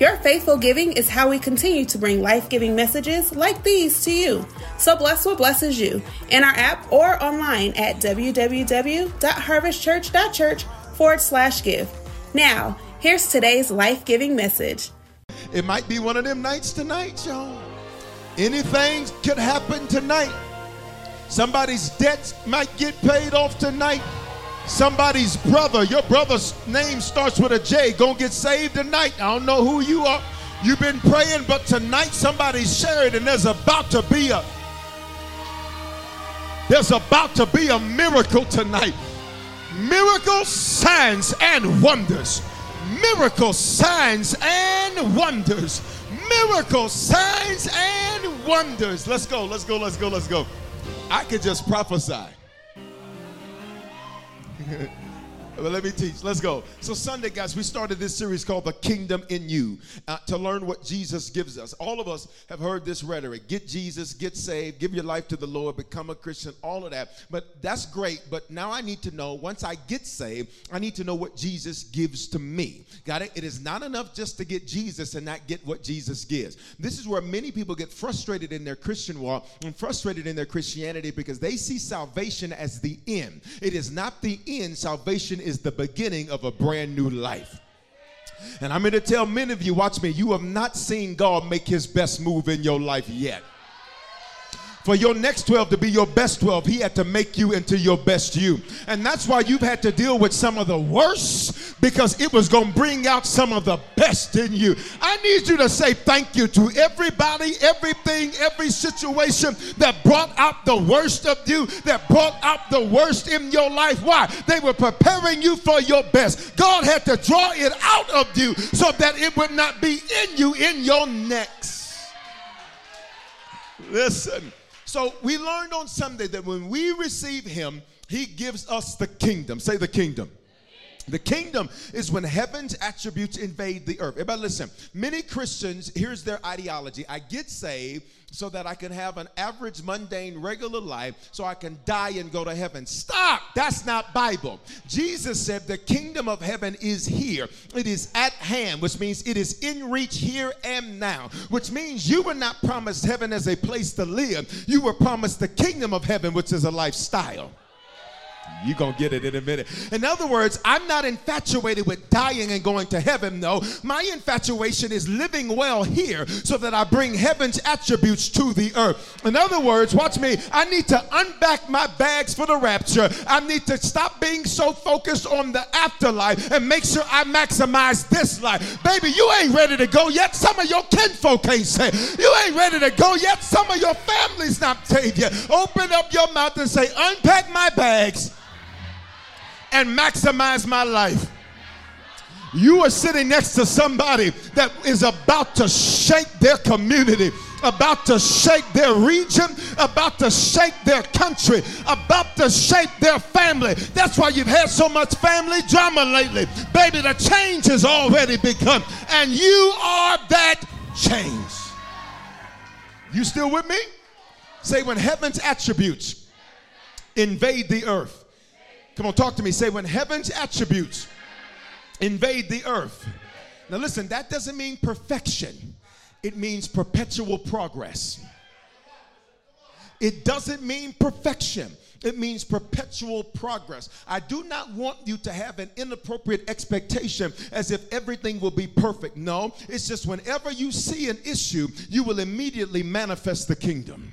Your faithful giving is how we continue to bring life-giving messages like these to you. So bless what blesses you in our app or online at www.harvestchurch.church/give. Now, here's today's life-giving message. It might be one of them nights tonight, y'all. Anything could happen tonight. Somebody's debts might get paid off tonight. Somebody's brother, your brother's name starts with a J, gonna get saved tonight. I don't know who you are. You've been praying, but tonight somebody's sharing, and there's about to be a miracle tonight. Miracles, signs, and wonders. Miracles, signs, and wonders. Miracles, signs, and wonders. Let's go. I could just prophesy. But let me teach. Let's go. So Sunday, guys, we started this series called The Kingdom In You to learn what Jesus gives us. All of us have heard this rhetoric. Get Jesus, get saved, give your life to the Lord, become a Christian, all of that. But that's great. But now I need to know, once I get saved, I need to know what Jesus gives to me. Got it? It is not enough just to get Jesus and not get what Jesus gives. This is where many people get frustrated in their Christian walk and frustrated in their Christianity because they see salvation as the end. It is not the end. Salvation is the beginning of a brand new life. And I'm here to tell many of you, watch me, you have not seen God make his best move in your life yet. For your next 12 to be your best 12, he had to make you into your best you. And that's why you've had to deal with some of the worst, because it was going to bring out some of the best in you. I need you to say thank you to everybody, everything, every situation that brought out the worst of you, that brought out the worst in your life. Why? They were preparing you for your best. God had to draw it out of you so that it would not be in you in your next. Listen. So we learned on Sunday that when we receive him, he gives us the kingdom. Say the kingdom. The kingdom is when heaven's attributes invade the earth. Everybody listen. Many Christians, here's their ideology. I get saved so that I can have an average, mundane, regular life so I can die and go to heaven. Stop. That's not Bible. Jesus said the kingdom of heaven is here. It is at hand, which means it is in reach here and now, which means you were not promised heaven as a place to live. You were promised the kingdom of heaven, which is a lifestyle. You're going to get it in a minute. In other words, I'm not infatuated with dying and going to heaven, no. My infatuation is living well here so that I bring heaven's attributes to the earth. In other words, watch me. I need to unpack my bags for the rapture. I need to stop being so focused on the afterlife and make sure I maximize this life. Baby, you ain't ready to go yet. Some of your kinfolk ain't saved. You ain't ready to go yet. Some of your family's not saved yet. Open up your mouth and say, unpack my bags and maximize my life. You are sitting next to somebody that is about to shake their community, about to shake their region, about to shake their country, about to shake their family. That's why you've had so much family drama lately. Baby, the change has already begun, and you are that change. You still with me? Say, when heaven's attributes invade the earth. Come on, talk to me. Say, when heaven's attributes invade the earth. Now listen, that doesn't mean perfection. It means perpetual progress. It doesn't mean perfection. It means perpetual progress. I do not want you to have an inappropriate expectation as if everything will be perfect. No, it's just whenever you see an issue, you will immediately manifest the kingdom.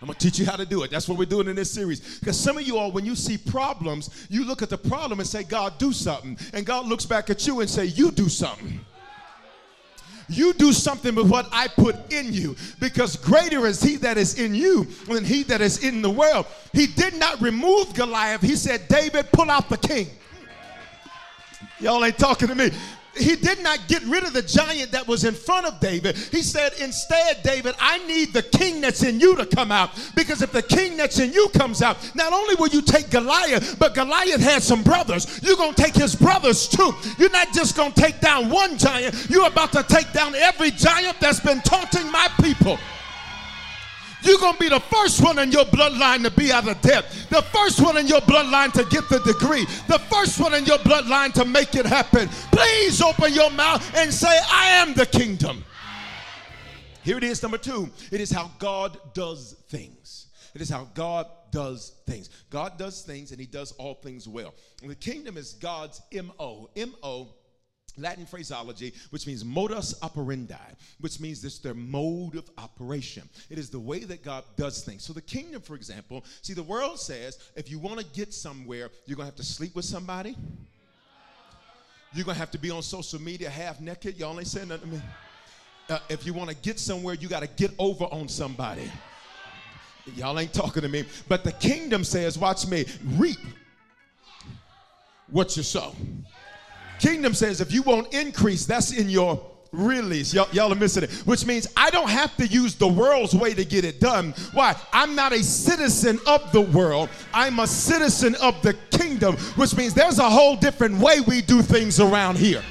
I'm going to teach you how to do it. That's what we're doing in this series. Because some of you all, when you see problems, you look at the problem and say, God, do something. And God looks back at you and say, you do something. You do something with what I put in you, because greater is he that is in you than he that is in the world. He did not remove Goliath. He said, David, pull out the king. Y'all ain't talking to me. He did not get rid of the giant that was in front of David. He said, instead, David, I need the king that's in you to come out, because if the king that's in you comes out, not only will you take Goliath, but Goliath had some brothers. You're going to take his brothers too. You're not just going to take down one giant. You're about to take down every giant that's been taunting my people. You're going to be the first one in your bloodline to be out of debt. The first one in your bloodline to get the degree. The first one in your bloodline to make it happen. Please open your mouth and say, I am the kingdom. Here it is, number two. It is how God does things. It is how God does things. God does things, and he does all things well. And the kingdom is God's M.O. M.O., Latin phraseology, which means modus operandi, which means this their mode of operation. It is the way that God does things. So the kingdom, for example, see, the world says if you want to get somewhere, you're going to have to sleep with somebody. You're going to have to be on social media half naked. Y'all ain't saying nothing to me. If you want to get somewhere, you got to get over on somebody. Y'all ain't talking to me. But the kingdom says, watch me, reap what you sow. Kingdom says if you won't increase, that's in your release. Y'all are missing it, which means I don't have to use the world's way to get it done. Why? I'm not a citizen of the world. I'm a citizen of the kingdom, which means there's a whole different way we do things around here.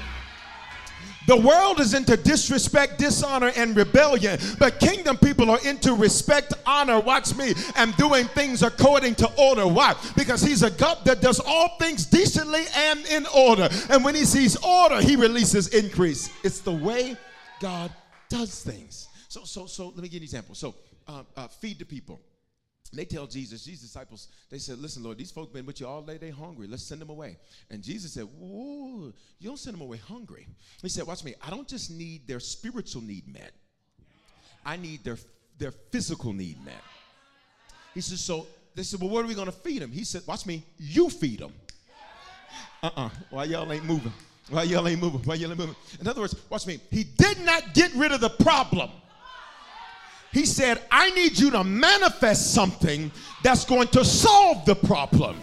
The world is into disrespect, dishonor, and rebellion, but kingdom people are into respect, honor, watch me, and doing things according to order. Why? Because he's a God that does all things decently and in order. And when he sees order, he releases increase. It's the way God does things. So let me give you an example. Feed the people. They tell Jesus, these disciples, they said, listen, Lord, these folk been with you all day, they hungry. Let's send them away. And Jesus said, whoa, you don't send them away hungry. He said, watch me, I don't just need their spiritual need met. I need their physical need met. He said, so they said, well, what are we going to feed them? He said, watch me, you feed them. Why y'all ain't moving? Why y'all ain't moving? Why y'all ain't moving? In other words, watch me, he did not get rid of the problem. He said, I need you to manifest something that's going to solve the problem.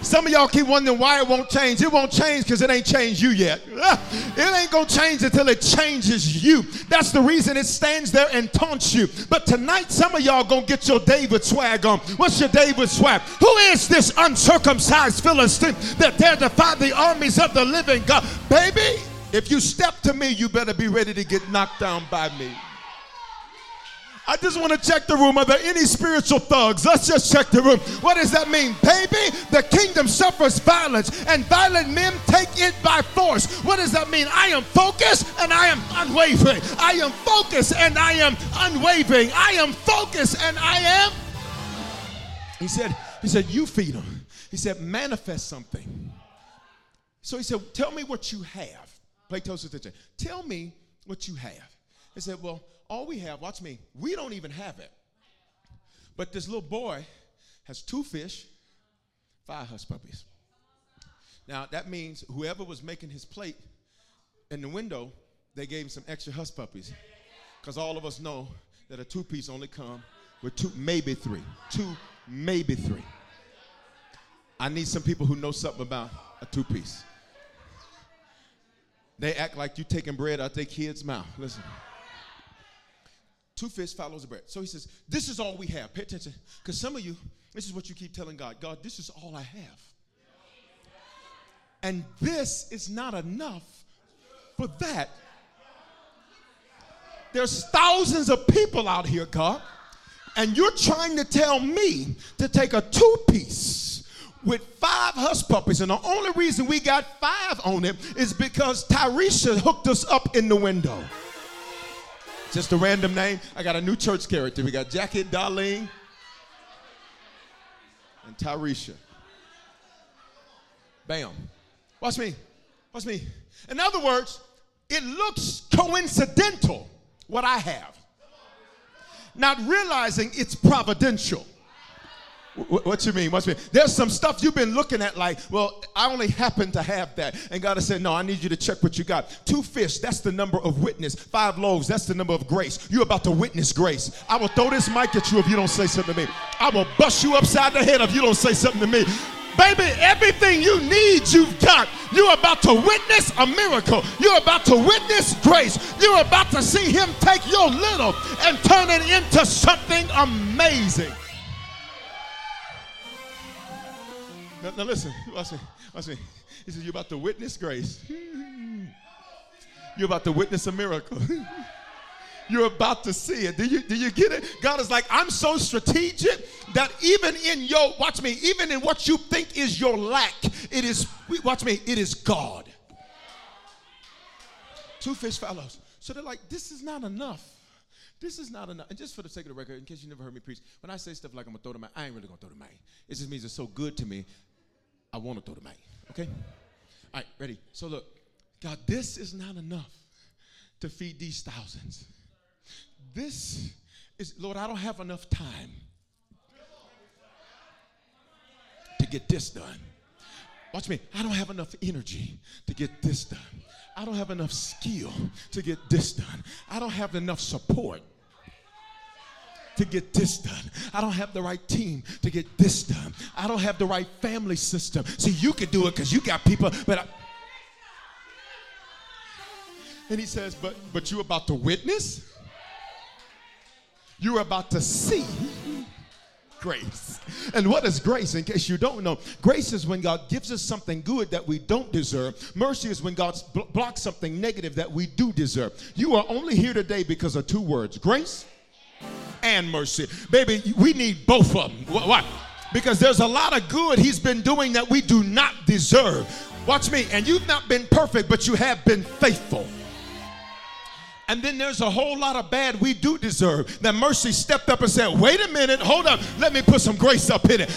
Some of y'all keep wondering why it won't change. It won't change because it ain't changed you yet. It ain't going to change until it changes you. That's the reason it stands there and taunts you. But tonight, some of y'all going to get your David swag on. What's your David swag? Who is this uncircumcised Philistine that dare defy the armies of the living God? Baby, if you step to me, you better be ready to get knocked down by me. I just want to check the room. Are there any spiritual thugs? Let's just check the room. What does that mean? Baby, the kingdom suffers violence, and violent men take it by force. What does that mean? I am focused, and I am unwavering. I am focused, and I am unwavering. I am focused, and I am... He said, you feed them. He said, manifest something. So he said, tell me what you have. Pay close attention. Tell me what you have. He said, well, all we have, watch me, we don't even have it. But this little boy has 2 fish, 5 hush puppies. Now, that means whoever was making his plate in the window, they gave him some extra hush puppies. Because all of us know that a 2-piece only come with 2, maybe 3. 2, maybe 3. I need some people who know something about a 2-piece. They act like you taking bread out their kid's mouth. Listen. 2 fish follows the bread. So he says, this is all we have. Pay attention. Because some of you, this is what you keep telling God. God, this is all I have. And this is not enough for that. There's thousands of people out here, God, and you're trying to tell me to take a two-piece with 5 hush puppies, and the only reason we got 5 on it is because Tyresha hooked us up in the window. Just a random name. I got a new church character. We got Jackie, Darlene, and Tyresha. Bam. Watch me. Watch me. In other words, it looks coincidental what I have, not realizing it's providential. What you mean? What you mean? There's some stuff you've been looking at like, well, I only happen to have that. And God has said, no, I need you to check what you got. 2 fish, that's the number of witness. 5 loaves, that's the number of grace. You're about to witness grace. I will throw this mic at you if you don't say something to me. I will bust you upside the head if you don't say something to me. Baby, everything you need, you've got. You're about to witness a miracle. You're about to witness grace. You're about to see him take your little and turn it into something amazing. Now listen, watch me. He says, you're about to witness grace. You're about to witness a miracle. You're about to see it. Do you get it? God is like, I'm so strategic that even in your, watch me, even in what you think is your lack, it is, watch me, it is God. 2 fish fellows. So they're like, this is not enough. This is not enough. And just for the sake of the record, in case you never heard me preach, when I say stuff like I'm going to throw the mic, I ain't really going to throw the mic. It just means it's so good to me, I want to throw the mic. Okay? All right, ready? So look, God, this is not enough to feed these thousands. This is, Lord, I don't have enough time to get this done. Watch me. I don't have enough energy to get this done. I don't have enough skill to get this done. I don't have enough support to get this done. I don't have the right team to get this done. I don't have the right family system. See, you can do it because you got people, but I... And he says, but you're about to witness? You're about to see grace. And what is grace? In case you don't know, grace is when God gives us something good that we don't deserve. Mercy is when God blocks something negative that we do deserve. You are only here today because of 2 words, grace and mercy. Baby, we need both of them. Why? Because there's a lot of good he's been doing that we do not deserve. Watch me. And you've not been perfect, but you have been faithful. And then there's a whole lot of bad we do deserve that mercy stepped up and said, wait a minute, hold up, let me put some grace up in it.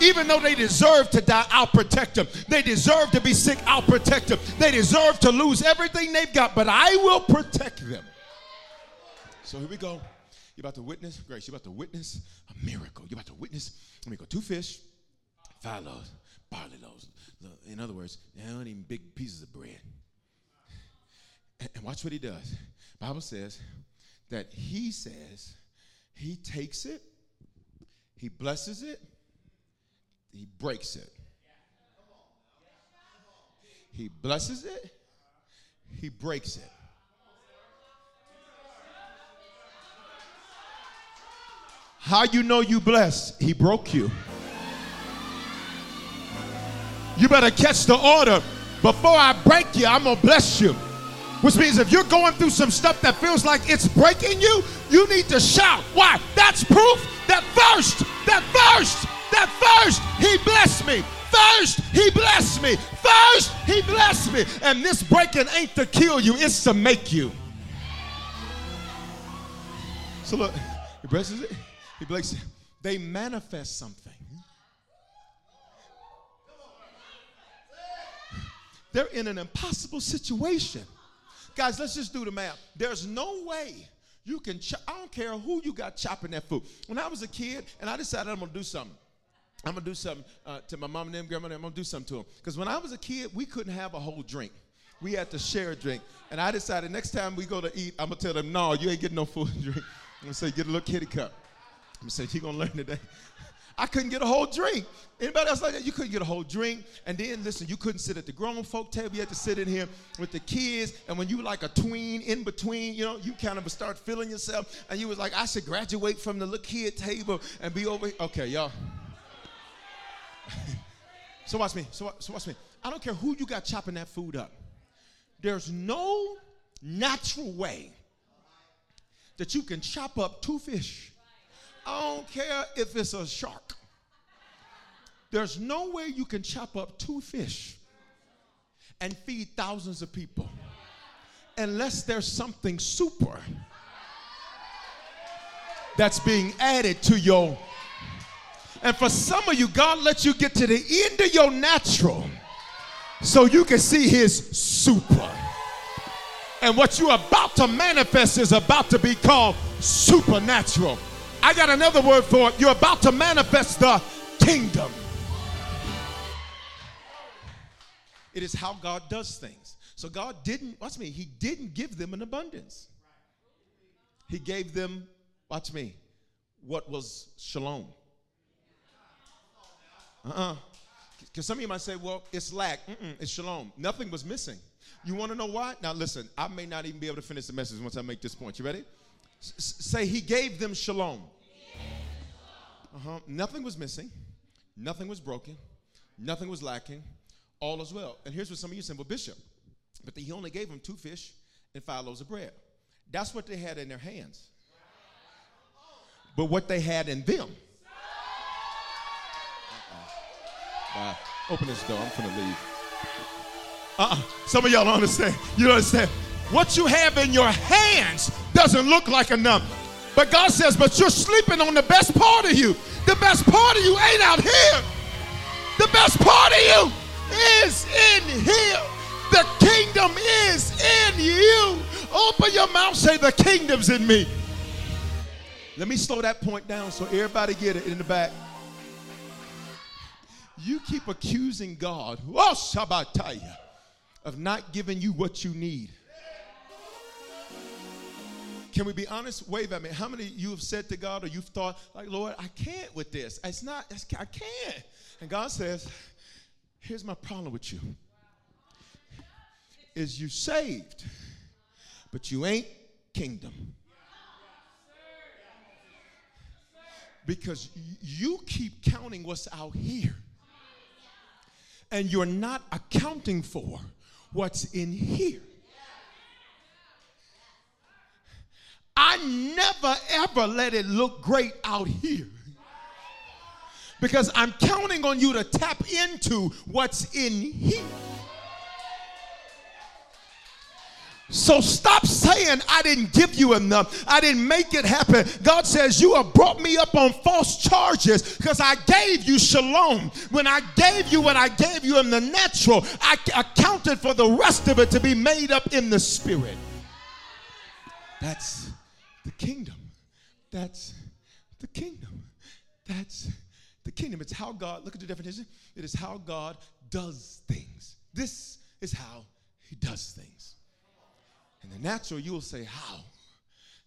Even though they deserve to die, I'll protect them. They deserve to be sick, I'll protect them. They deserve to lose everything they've got, but I will protect them. So here we go. You're about to witness grace. You're about to witness a miracle. You're about to witness, let me go, 2 fish, 5 loaves, barley loaves. In other words, they aren't even big pieces of bread. And watch what he does. Bible says that he says he takes it, he blesses it, he breaks it. He blesses it, he breaks it. How you know you blessed? He broke you. You better catch the order. Before I break you, I'm going to bless you. Which means if you're going through some stuff that feels like it's breaking you, you need to shout. Why? That's proof that first, he blessed me. First, he blessed me. First, he blessed me. And this breaking ain't to kill you, it's to make you. So look, he blesses it, he breaks it. They manifest something. They're in an impossible situation. Guys, let's just do the math. There's no way you can, I don't care who you got chopping that food. When I was a kid and I decided I'm going to do something. I'm going to do something to my mom and them, grandma and them. I'm going to do something to them. Because when I was a kid, we couldn't have a whole drink. We had to share a drink. And I decided next time we go to eat, I'm going to tell them, no, you ain't getting no food and drink. I'm going to say, get a little kitty cup. I'm going to say, you're going to learn today. I couldn't get a whole drink. Anybody else like that? You couldn't get a whole drink. And then, listen, you couldn't sit at the grown folk table. You had to sit in here with the kids. And when you were like a tween in between, you know, you kind of start feeling yourself. And you was like, I should graduate from the little kid table and be over here. Okay, y'all. So watch me. So watch me. I don't care who you got chopping that food up. There's no natural way that you can chop up two fish. I don't care if it's a shark. There's no way you can chop up two fish and feed thousands of people unless there's something super that's being added to your. And for some of you, God lets you get to the end of your natural so you can see his super. And what you're about to manifest is about to be called supernatural. I got another word for it. You're about to manifest the kingdom. It is how God does things. So God didn't, watch me, he didn't give them an abundance. He gave them, watch me, what was shalom. Because some of you might say, well, it's lack. It's shalom. Nothing was missing. You want to know why? Now listen, I may not even be able to finish the message once I make this point. You ready? Say he gave them shalom. Nothing was missing. Nothing was broken. Nothing was lacking. All is well. And here's what some of you say, well, Bishop, but he only gave them two fish and 5 loaves of bread. That's what they had in their hands. But what they had in them. Wow. Open this door. I'm going to leave. Some of y'all don't understand. You don't understand. What you have in your hands doesn't look like a number. But God says, but you're sleeping on the best part of you. The best part of you ain't out here. The best part of you is in here. The kingdom is in you. Open your mouth, say the kingdom's in me. Let me slow that point down so everybody get it in the back. You keep accusing God of not giving you what you need. Can we be honest? Wave at me. How many of you have said to God or you've thought, like, Lord, I can't with this. I can't. And God says, here's my problem with you. Is you saved, but you ain't kingdom. Because you keep counting what's out here. And you're not accounting for what's in here. I never, ever let it look great out here. Because I'm counting on you to tap into what's in here. So stop saying I didn't give you enough. I didn't make it happen. God says you have brought me up on false charges because I gave you shalom. When I gave you what I gave you in the natural, I accounted for the rest of it to be made up in the spirit. That's the kingdom. That's the kingdom. That's the kingdom. It's how God, look at the definition. It is how God does things. This is how he does things. In the natural, you will say, how?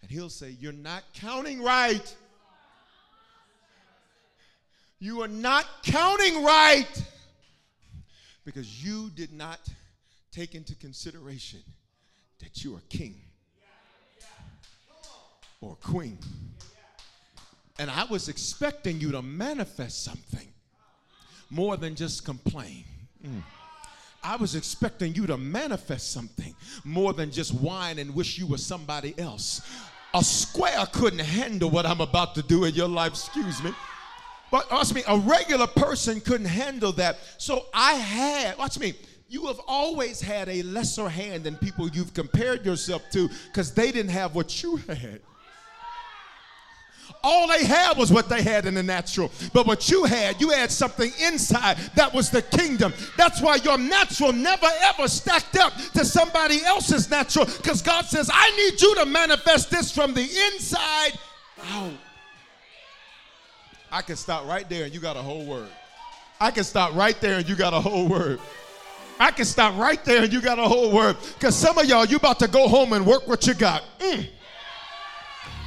And he'll say, you're not counting right. You are not counting right because you did not take into consideration that you are king or queen. And I was expecting you to manifest something more than just complain. I was expecting you to manifest something more than just whine and wish you were somebody else. A square couldn't handle what I'm about to do in your life, excuse me. But watch me, a regular person couldn't handle that. So I had, watch me, you have always had a lesser hand than people you've compared yourself to because they didn't have what you had. All they had was what they had in the natural. But what you had something inside that was the kingdom. That's why your natural never ever stacked up to somebody else's natural because God says, I need you to manifest this from the inside out. I can stop right there and you got a whole word. I can stop right there and you got a whole word. I can stop right there and you got a whole word because some of y'all, you about to go home and work what you got.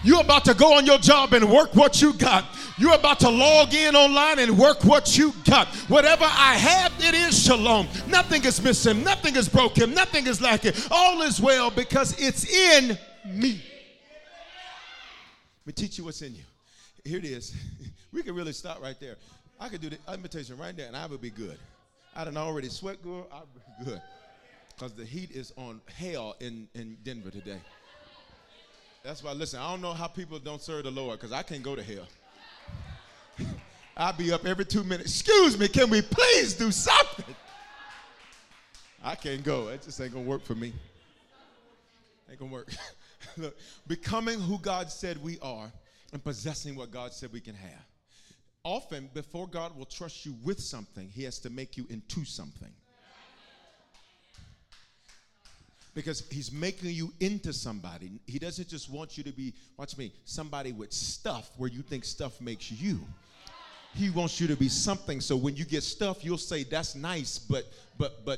You're about to go on your job and work what you got. You're about to log in online and work what you got. Whatever I have, it is shalom. Nothing is missing. Nothing is broken. Nothing is lacking. All is well because it's in me. Let me teach you what's in you. Here it is. We can really stop right there. I could do the invitation right there and I would be good. I done already sweat, girl. I would be good. Because the heat is on hell in Denver today. That's why, listen, I don't know how people don't serve the Lord, because I can't go to hell. I'll be up every 2 minutes. Excuse me, can we please do something? I can't go. It just ain't going to work for me. Ain't going to work. Look, becoming who God said we are and possessing what God said we can have. Often, before God will trust you with something, he has to make you into something. Because he's making you into somebody. He doesn't just want you to be, watch me, somebody with stuff where you think stuff makes you. He wants you to be something. So when you get stuff, you'll say, that's nice, but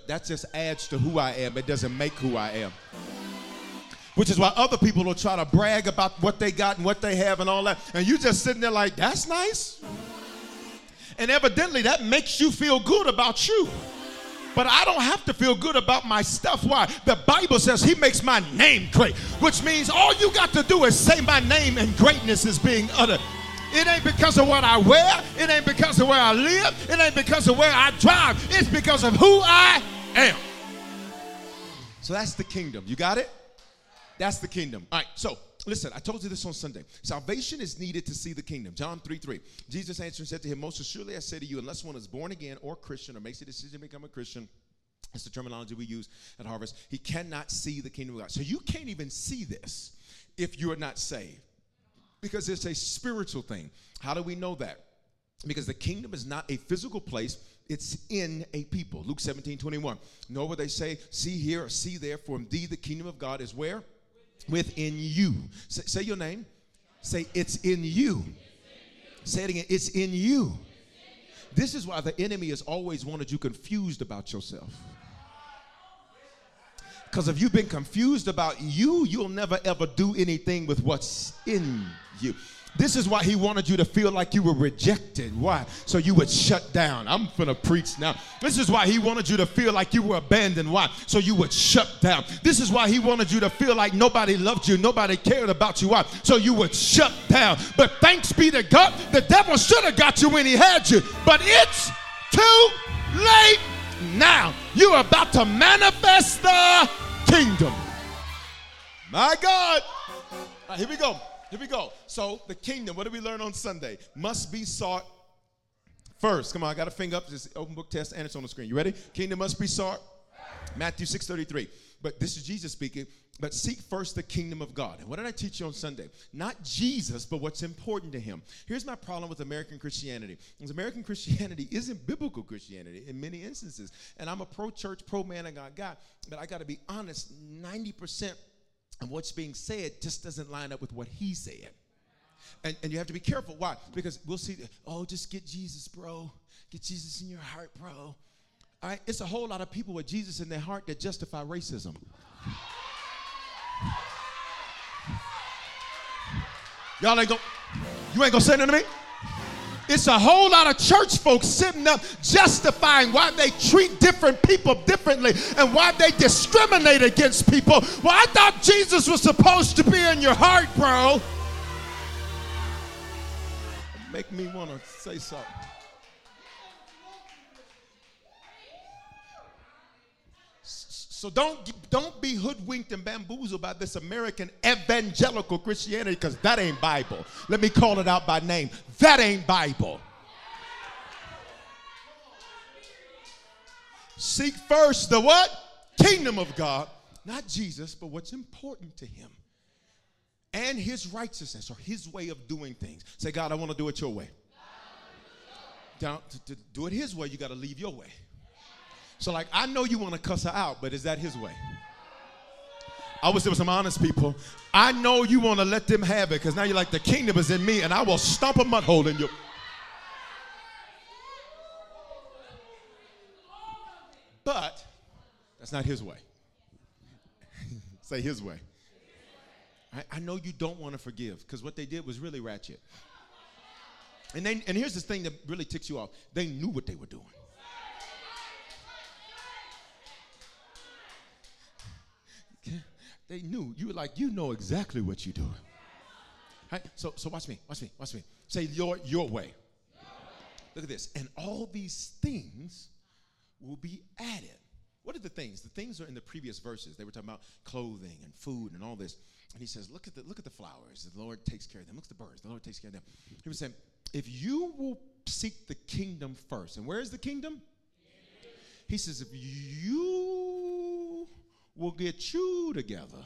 that just adds to who I am. It doesn't make who I am. Which is why other people will try to brag about what they got and what they have and all that. And you just sitting there like, that's nice. And evidently that makes you feel good about you. But I don't have to feel good about my stuff. Why? The Bible says he makes my name great, which means all you got to do is say my name and greatness is being uttered. It ain't because of what I wear. It ain't because of where I live. It ain't because of where I drive. It's because of who I am. So that's the kingdom. You got it? That's the kingdom. All right, so listen, I told you this on Sunday. Salvation is needed to see the kingdom. John 3:3. Jesus answered and said to him, most assuredly I say to you, unless one is born again or Christian or makes a decision to become a Christian, that's the terminology we use at Harvest, he cannot see the kingdom of God. So you can't even see this if you are not saved, because it's a spiritual thing. How do we know that? Because the kingdom is not a physical place. It's in a people. Luke 17:21. Nor will they say, see here or see there, for indeed the kingdom of God is where? Within you. Say your name. Say, it's in you. Say it again. It's in you. This is why the enemy has always wanted you confused about yourself. Because if you've been confused about you, you'll never ever do anything with what's in you. This is why he wanted you to feel like you were rejected. Why? So you would shut down. I'm finna preach now. This is why he wanted you to feel like you were abandoned. Why? So you would shut down. This is why he wanted you to feel like nobody loved you, nobody cared about you. Why? So you would shut down. But thanks be to God, the devil should have got you when he had you. But it's too late now. You're about to manifest the kingdom. My God. All right, here we go. Here we go. So the kingdom, what did we learn on Sunday? Must be sought first. Come on, I got a finger up. Just open book test, and it's on the screen. You ready? Kingdom must be sought. Matthew 6:33. But this is Jesus speaking. But seek first the kingdom of God. And what did I teach you on Sunday? Not Jesus, but what's important to him. Here's my problem with American Christianity. Because American Christianity isn't biblical Christianity in many instances. And I'm a pro-church, pro-man of God guy. But I got to be honest, 90%. And what's being said just doesn't line up with what he said. And you have to be careful. Why? Because we'll see, oh, just get Jesus, bro. Get Jesus in your heart, bro. All right? It's a whole lot of people with Jesus in their heart that justify racism. Y'all ain't gonna, you ain't gonna say nothing to me? It's a whole lot of church folks sitting up justifying why they treat different people differently and why they discriminate against people. Well, I thought Jesus was supposed to be in your heart, bro. Make me want to say something. So don't be hoodwinked and bamboozled by this American evangelical Christianity, because that ain't Bible. Let me call it out by name. That ain't Bible. Seek first the what? Kingdom of God. Not Jesus, but what's important to him. And his righteousness, or his way of doing things. Say, God, I want to do it your way. To do it his way, you got to leave your way. So, like, I know you want to cuss her out, but is that his way? I wish there were some honest people. I know you want to let them have it, because now you're like, the kingdom is in me, and I will stomp a mud hole in you. But that's not his way. Say his way. I know you don't want to forgive, because what they did was really ratchet. And here's the thing that really ticks you off. They knew what they were doing. They knew. You were like, you know exactly what you're doing. Right? So watch me. Say, Lord, your way. Look at this. And all these things will be added. What are the things? The things are in the previous verses. They were talking about clothing and food and all this. And he says, look at the flowers. The Lord takes care of them. Look at the birds. The Lord takes care of them. He was saying, if you will seek the kingdom first. And where is the kingdom? Yeah. He says, if you will get you together.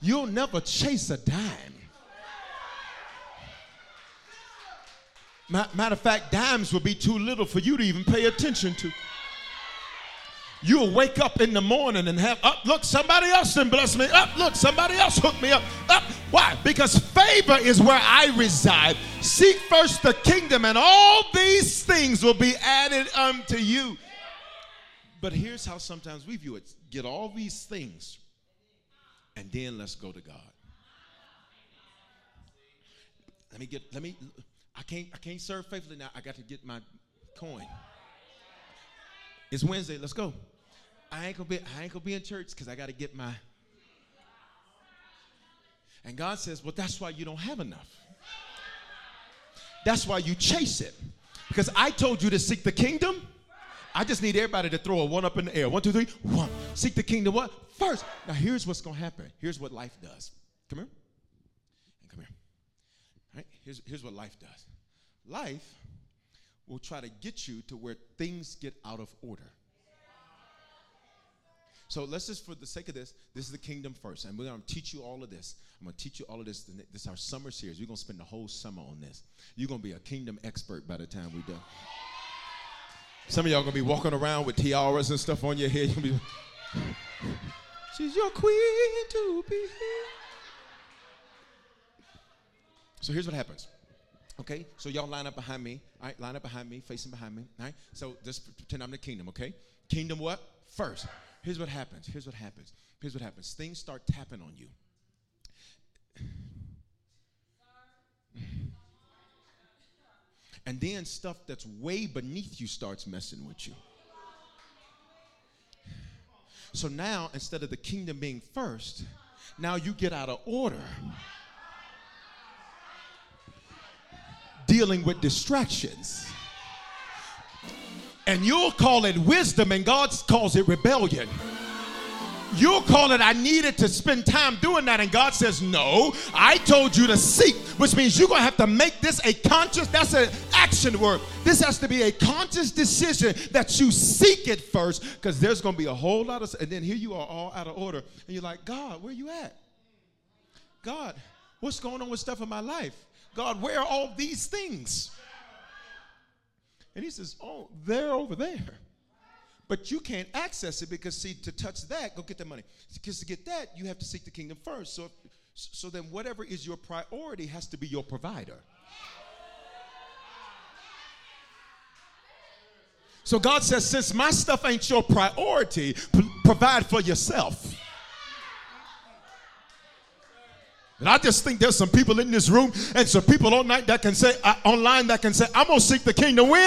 You'll never chase a dime. Matter of fact, dimes will be too little for you to even pay attention to. You'll wake up in the morning and have, up, look, somebody else didn't bless me. Up, look, somebody else hooked me up. Up, why? Because favor is where I reside. Seek first the kingdom and all these things will be added unto you. But here's how sometimes we view it. Get all these things and then let's go to God. I can't serve faithfully now. I got to get my coin. It's Wednesday. Let's go. I ain't gonna be in church because I got to get my. And God says, well, that's why you don't have enough. That's why you chase it. Because I told you to seek the kingdom. I just need everybody to throw a one up in the air. One, two, three. One. Seek the kingdom what? First. Now, here's what's going to happen. Here's what life does. Come here. And come here. All right? Here's what life does. Life will try to get you to where things get out of order. So let's just, for the sake of this, this is the kingdom first. And we're going to teach you all of this. I'm going to teach you all of this. This is our summer series. We're going to spend the whole summer on this. You're going to be a kingdom expert by the time we're done. Some of y'all going to be walking around with tiaras and stuff on your head. You'll be, she's your queen to be here. So here's what happens. Okay, so y'all line up behind me. All right, line up behind me, facing behind me. All right, so just pretend I'm the kingdom, okay? Kingdom what? First. Here's what happens. Here's what happens. Here's what happens. Things start tapping on you. And then stuff that's way beneath you starts messing with you. So now, instead of the kingdom being first, now you get out of order. Dealing with distractions. And you'll call it wisdom and God calls it rebellion. You'll call it, I needed to spend time doing that. And God says, no, I told you to seek, which means you're going to have to make this a conscious, that's an action word. This has to be a conscious decision that you seek it first, because there's going to be a whole lot of, and then here you are all out of order. And you're like, God, where you at? God, what's going on with stuff in my life? God, where are all these things? And he says, oh, they're over there. But you can't access it because, see, to touch that, go get the money. Because to get that, you have to seek the kingdom first. So then whatever is your priority has to be your provider. So God says, since my stuff ain't your priority, provide for yourself. And I just think there's some people in this room and some people online that can say, I'm going to seek the kingdom. When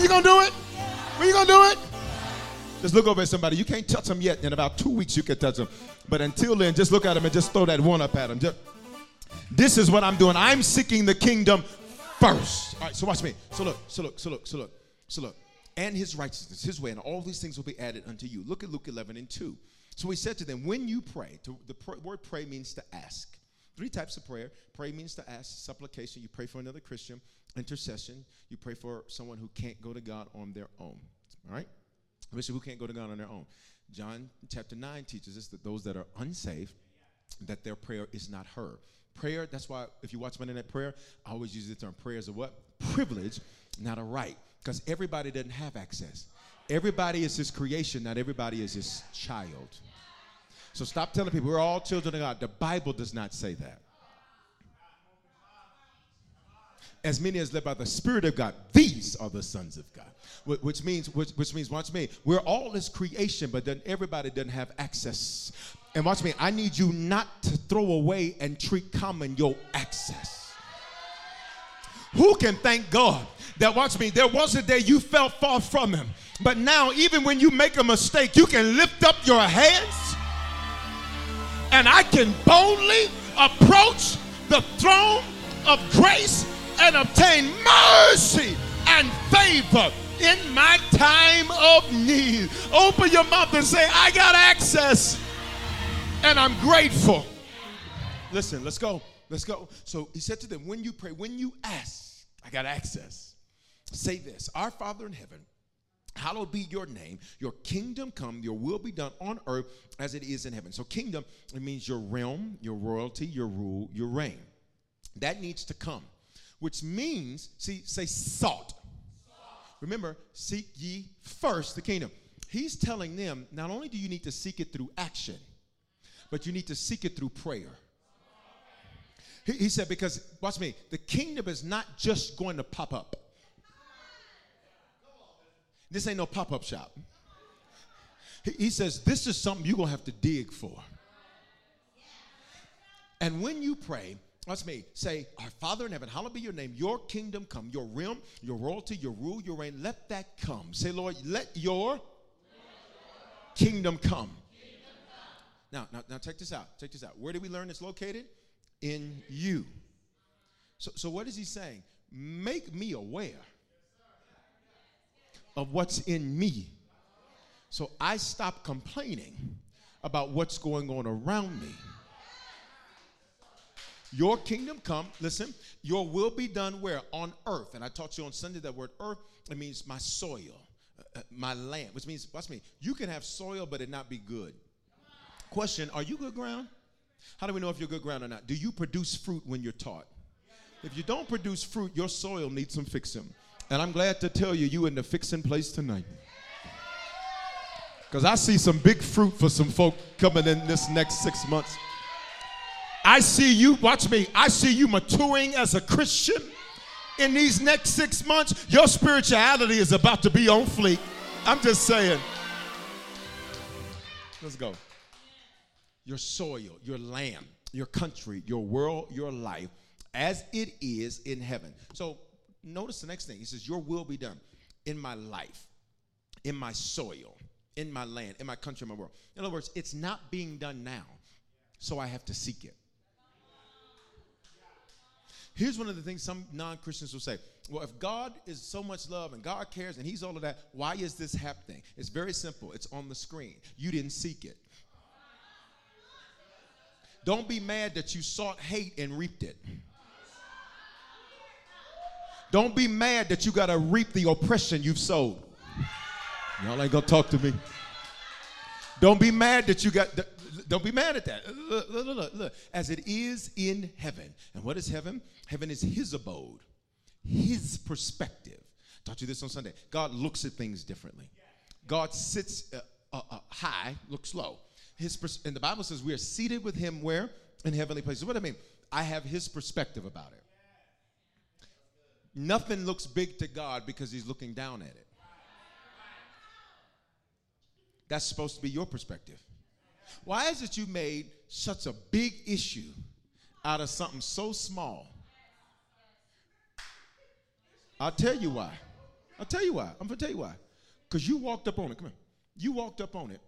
you going to do it? When you going to do it? Just look over at somebody. You can't touch them yet. In about 2 weeks, you can touch them. But until then, just look at them and just throw that one up at them. This is what I'm doing. I'm seeking the kingdom first. All right, so watch me. So look. And his righteousness, his way, and all these things will be added unto you. Look at Luke 11:2. So he said to them, when you pray, the word pray means to ask. Three types of prayer. Pray means to ask, supplication, you pray for another Christian, intercession, you pray for someone who can't go to God on their own. All right? Who can't go to God on their own. John chapter 9 teaches us that those that are unsaved, that their prayer is not heard. Prayer, that's why if you watch Monday Night Prayer, I always use the term prayer as a what? Privilege, not a right. Because everybody doesn't have access. Everybody is his creation, not everybody is his child. So stop telling people we're all children of God. The Bible does not say that. As many as live by the Spirit of God, these are the sons of God. Which means, watch me, we're all his creation, but then everybody doesn't have access. And watch me, I need you not to throw away and treat common your access. Who can thank God that, watch me, there was a day you fell far from him. But now, even when you make a mistake, you can lift up your hands and I can boldly approach the throne of grace and obtain mercy and favor in my time of need. Open your mouth and say, I got access and I'm grateful. Listen, let's go. Let's go. So he said to them, when you pray, when you ask, I got access. Say this, our Father in heaven, hallowed be your name, your kingdom come, your will be done on earth as it is in heaven. So kingdom, it means your realm, your royalty, your rule, your reign. That needs to come, which means, see, say sought. Remember, seek ye first the kingdom. He's telling them, not only do you need to seek it through action, but you need to seek it through prayer. He said, because, watch me, the kingdom is not just going to pop up. This ain't no pop-up shop. He says, this is something you're going to have to dig for. And when you pray, watch me, say, our Father in heaven, hallowed be your name, your kingdom come, your realm, your royalty, your rule, your reign, let that come. Say, Lord, let your kingdom come. Now, check this out. Check this out. Where did we learn it's located? In you. So what is he saying? Make me aware of what's in me, so I stop complaining about what's going on around me. Your kingdom come, listen, your will be done where? On earth. And I taught you on Sunday that word earth, it means my soil, my land, which means, watch me, you can have soil but it not be good. Question, are you good ground? How do we know if you're good ground or not? Do you produce fruit when you're taught? If you don't produce fruit, your soil needs some fixing. And I'm glad to tell you, you in the fixing place tonight. Because I see some big fruit for some folk coming in this next 6 months. I see you, watch me, I see you maturing as a Christian in these next 6 months. Your spirituality is about to be on fleek. I'm just saying. Let's go. Your soil, your land, your country, your world, your life, as it is in heaven. So, notice the next thing. He says, your will be done in my life, in my soil, in my land, in my country, in my world. In other words, it's not being done now, so I have to seek it. Here's one of the things some non-Christians will say. Well, if God is so much love and God cares and he's all of that, why is this happening? It's very simple. It's on the screen. You didn't seek it. Don't be mad that you sought hate and reaped it. Don't be mad that you got to reap the oppression you've sowed. Y'all ain't going to talk to me. Don't be mad that you got, don't be mad at that. Look, as it is in heaven. And what is heaven? Heaven is his abode, his perspective. I taught you this on Sunday. God looks at things differently. God sits high, looks low. And the Bible says we are seated with him where? In heavenly places. What do I mean? I have his perspective about it. Nothing looks big to God because he's looking down at it. That's supposed to be your perspective. Why is it you made such a big issue out of something so small? I'll tell you why. I'm going to tell you why. Because you walked up on it. Come on. You walked up on it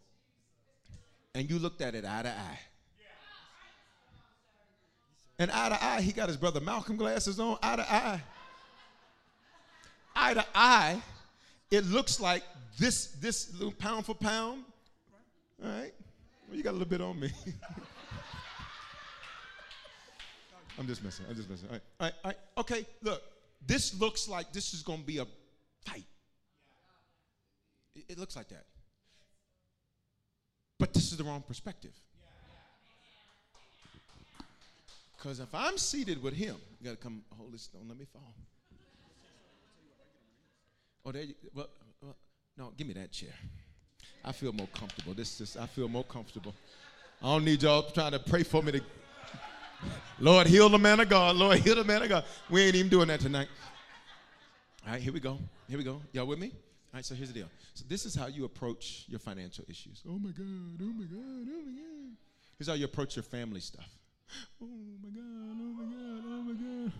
and you looked at it eye to eye. And eye to eye, he got his brother Malcolm glasses on, eye to eye. Eye to eye, it looks like this little pound for pound. All right? Well, you got a little bit on me. I'm just messing. All right. Okay, look. This looks like this is going to be a fight. It looks like that. But this is the wrong perspective. Because if I'm seated with him, you got to come, hold this, don't let me fall. Oh, there you, well, no, give me that chair. I feel more comfortable. I feel more comfortable. I don't need y'all trying to pray for me to, Lord, heal the man of God. Lord, heal the man of God. We ain't even doing that tonight. All right, here we go. Y'all with me? All right, so here's the deal. So this is how you approach your financial issues. Oh, my God. Here's how you approach your family stuff. Oh, my God.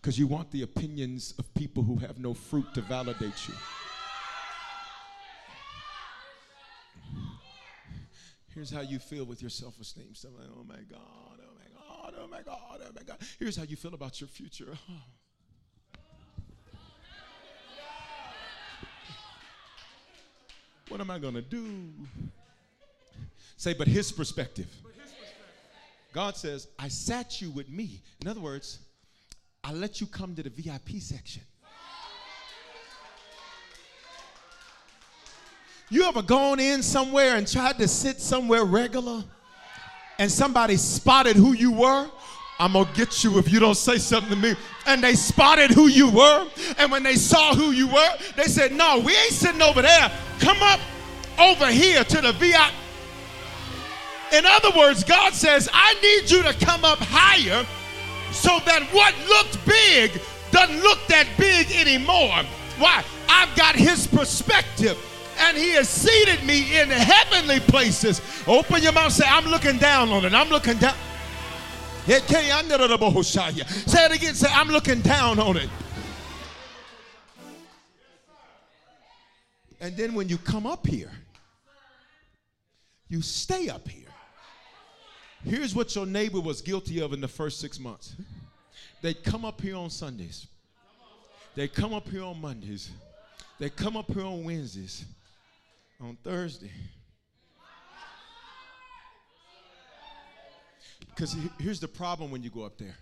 Because you want the opinions of people who have no fruit to validate you. Here's how you feel with your self-esteem. Stuff like, oh my God. Here's how you feel about your future. Oh. What am I going to do? Say, but his perspective. God says, I sat you with me. In other words, I let you come to the VIP section. You ever gone in somewhere and tried to sit somewhere regular and somebody spotted who you were? I'm going to get you if you don't say something to me. And they spotted who you were. And when they saw who you were, they said, no, we ain't sitting over there. Come up over here to the VIP. In other words, God says, I need you to come up higher so that what looked big doesn't look that big anymore. Why? I've got his perspective. And he has seated me in heavenly places. Open your mouth and say, I'm looking down on it. I'm looking down. Say it again. Say, I'm looking down on it. And then when you come up here, you stay up here. Here's what your neighbor was guilty of in the first 6 months. They come up here on Sundays. They come up here on Mondays. They come up here on Wednesdays. On Thursday. Because here's the problem when you go up there.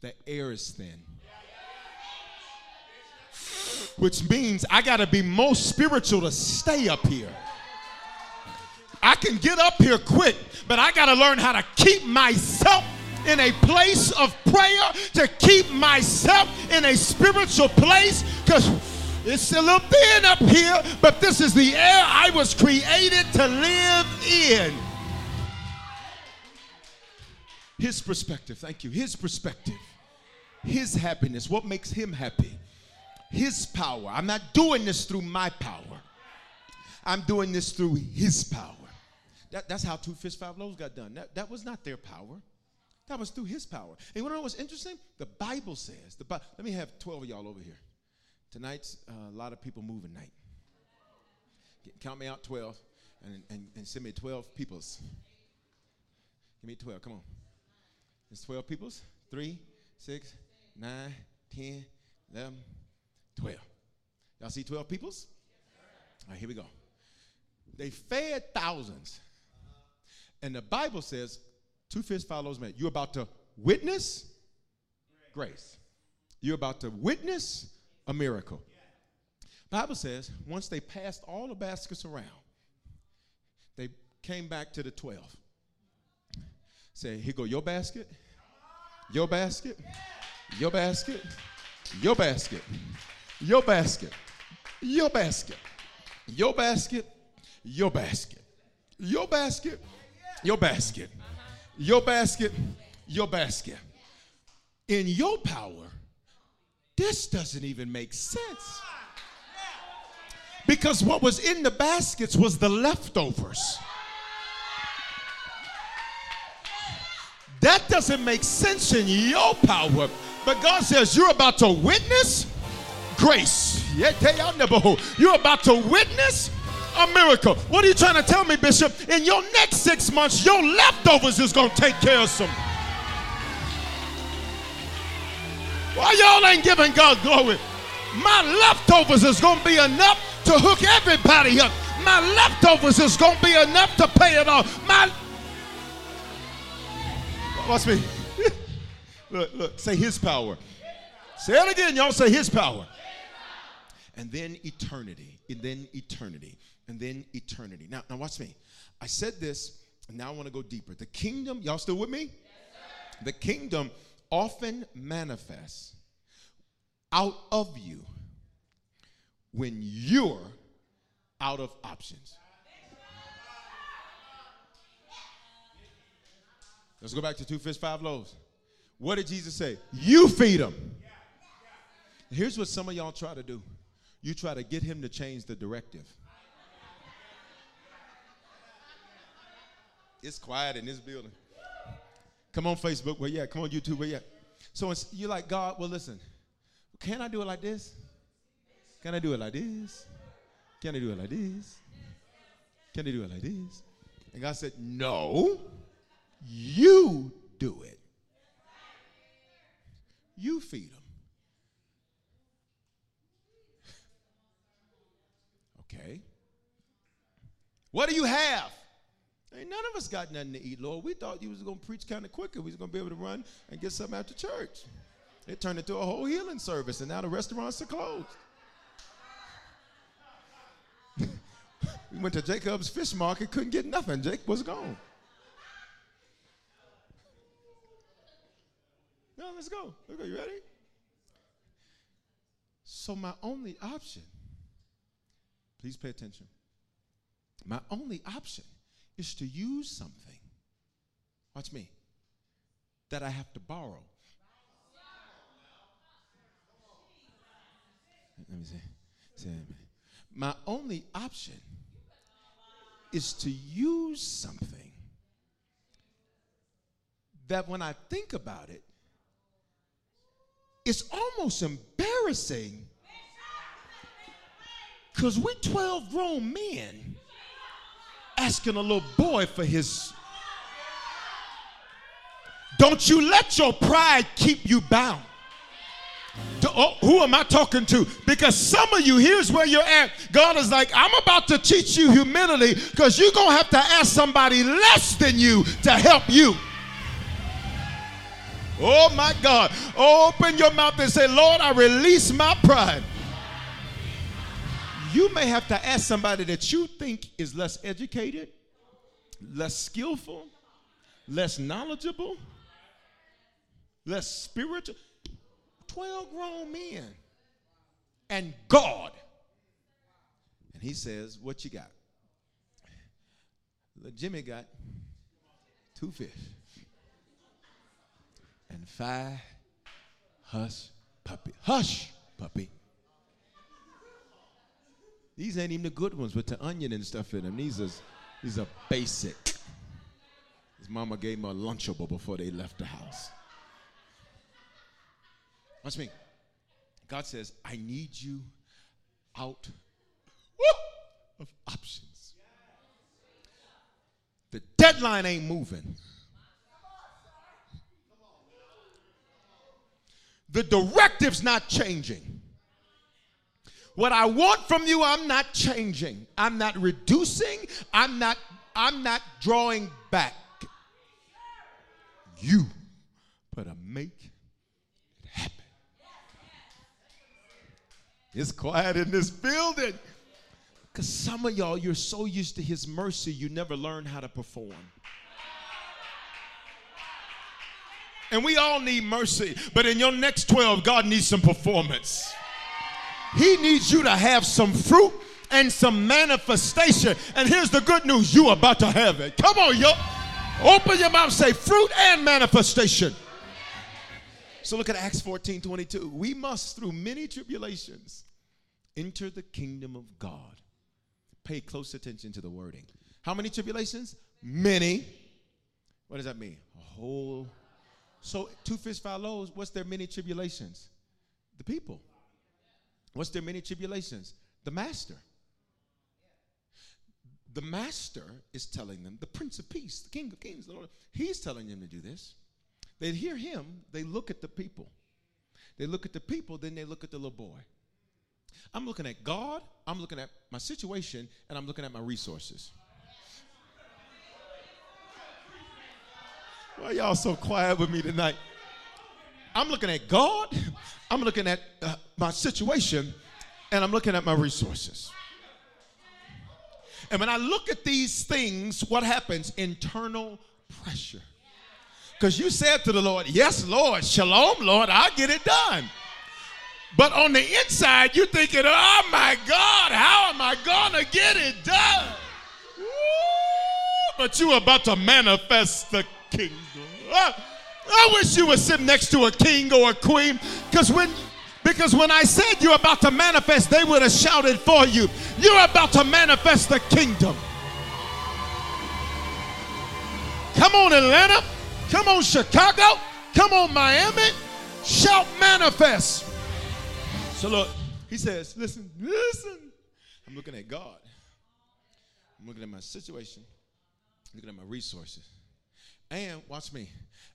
The air is thin. Which means I got to be most spiritual to stay up here. I can get up here quick, but I got to learn how to keep myself in a place of prayer, to keep myself in a spiritual place, because it's a little thin up here, but this is the air I was created to live in. His perspective, thank you. His perspective, his happiness, what makes him happy, his power. I'm not doing this through my power. I'm doing this through his power. That's how 2 Fish, 5 Loaves got done. That was not their power. That was through his power. And you want to know what's interesting? The Bible says, let me have 12 of y'all over here. Tonight's a lot of people moving night. Count me out 12 and send me 12 peoples. Give me 12, come on. It's 12 peoples. 3, 6, 9, 10, 11, 12. Y'all see 12 peoples? All right, here we go. They fed thousands. And the Bible says, 2 fish, 5 loaves, man. You're about to witness grace. You're about to witness a miracle. Bible says once they passed all the baskets around, they came back to the 12. Say, here go your basket, your basket, your basket, your basket, your basket, your basket, your basket, your basket, your basket, your basket, your basket, your basket. In your power, this doesn't even make sense. Because what was in the baskets was the leftovers. That doesn't make sense in your power. But God says you're about to witness grace. You're about to witness a miracle. What are you trying to tell me, Bishop? In your next 6 months, your leftovers is going to take care of some. Why y'all ain't giving God glory? My leftovers is going to be enough to hook everybody up. My leftovers is going to be enough to pay it off. Watch me. Look, say his power. Say it again, y'all. Say his power. And then eternity. And then eternity. And then eternity. Now watch me. I said this, and now I want to go deeper. The kingdom, y'all still with me? Yes, sir. The kingdom often manifests out of you when you're out of options. Let's go back to 2 fish, 5 loaves. What did Jesus say? You feed them. Here's what some of y'all try to do. You try to get him to change the directive. It's quiet in this building. Come on Facebook, where you at? Come on YouTube, where you at? So you're like, God, well, listen, can I do it like this? Can I do it like this? Can I do it like this? Can I do it like this? And God said, no, you do it. You feed them. Okay. What do you have? Ain't none of us got nothing to eat, Lord. We thought you was going to preach kind of quicker. We was going to be able to run and get something after church. It turned into a whole healing service, and now the restaurants are closed. We went to Jacob's Fish Market, couldn't get nothing. Jake was gone. No, let's go. Let's go. You ready? So my only option, please pay attention. My only option is to use something, watch me, that I have to borrow. Let me see. My only option is to use something that when I think about it, it's almost embarrassing because we're 12 grown men asking a little boy for his. Don't you let your pride keep you bound. Who am I talking to? Because some of you, here's where you're at. God is like, I'm about to teach you humility because you're going to have to ask somebody less than you to help you. Oh, my God. Open your mouth and say, Lord, I release my pride. You may have to ask somebody that you think is less educated, less skillful, less knowledgeable, less spiritual. 12 grown men and God. And he says, what you got? Jimmy got 2 fish and 5 hush puppy. Hush puppy. These ain't even the good ones with the onion and stuff in them. These are basic. His mama gave him a Lunchable before they left the house. Watch me. God says, I need you out of options. The deadline ain't moving. The directive's not changing. What I want from you, I'm not changing. I'm not reducing. I'm not drawing back. You better make it happen. It's quiet in this building. Because some of y'all, you're so used to his mercy, you never learn how to perform. And we all need mercy. But in your next 12, God needs some performance. He needs you to have some fruit and some manifestation. And here's the good news. You're about to have it. Come on, yo. Open your mouth and say fruit and manifestation. So look at Acts 14:22. We must, through many tribulations, enter the kingdom of God. Pay close attention to the wording. How many tribulations? Many. What does that mean? A whole. So 2 fish, 5 loaves, what's their many tribulations? The people. What's their many tribulations? The master. The master is telling them, the Prince of Peace, the King of Kings, the Lord, he's telling them to do this. They hear him, they look at the people. They look at the people, then they look at the little boy. I'm looking at God, I'm looking at my situation, and I'm looking at my resources. Why y'all so quiet with me tonight? I'm looking at God, I'm looking at my situation, and I'm looking at my resources. And when I look at these things, what happens? Internal pressure. Because you said to the Lord, yes, Lord, shalom, Lord, I'll get it done. But on the inside, you're thinking, oh, my God, how am I going to get it done? Woo! But you're about to manifest the kingdom. I wish you were sitting next to a king or a queen, because when I said you're about to manifest, they would have shouted for you. You're about to manifest the kingdom. Come on, Atlanta. Come on, Chicago. Come on, Miami. Shout manifest. So look, he says, listen. I'm looking at God. I'm looking at my situation. I'm looking at my resources. And watch me.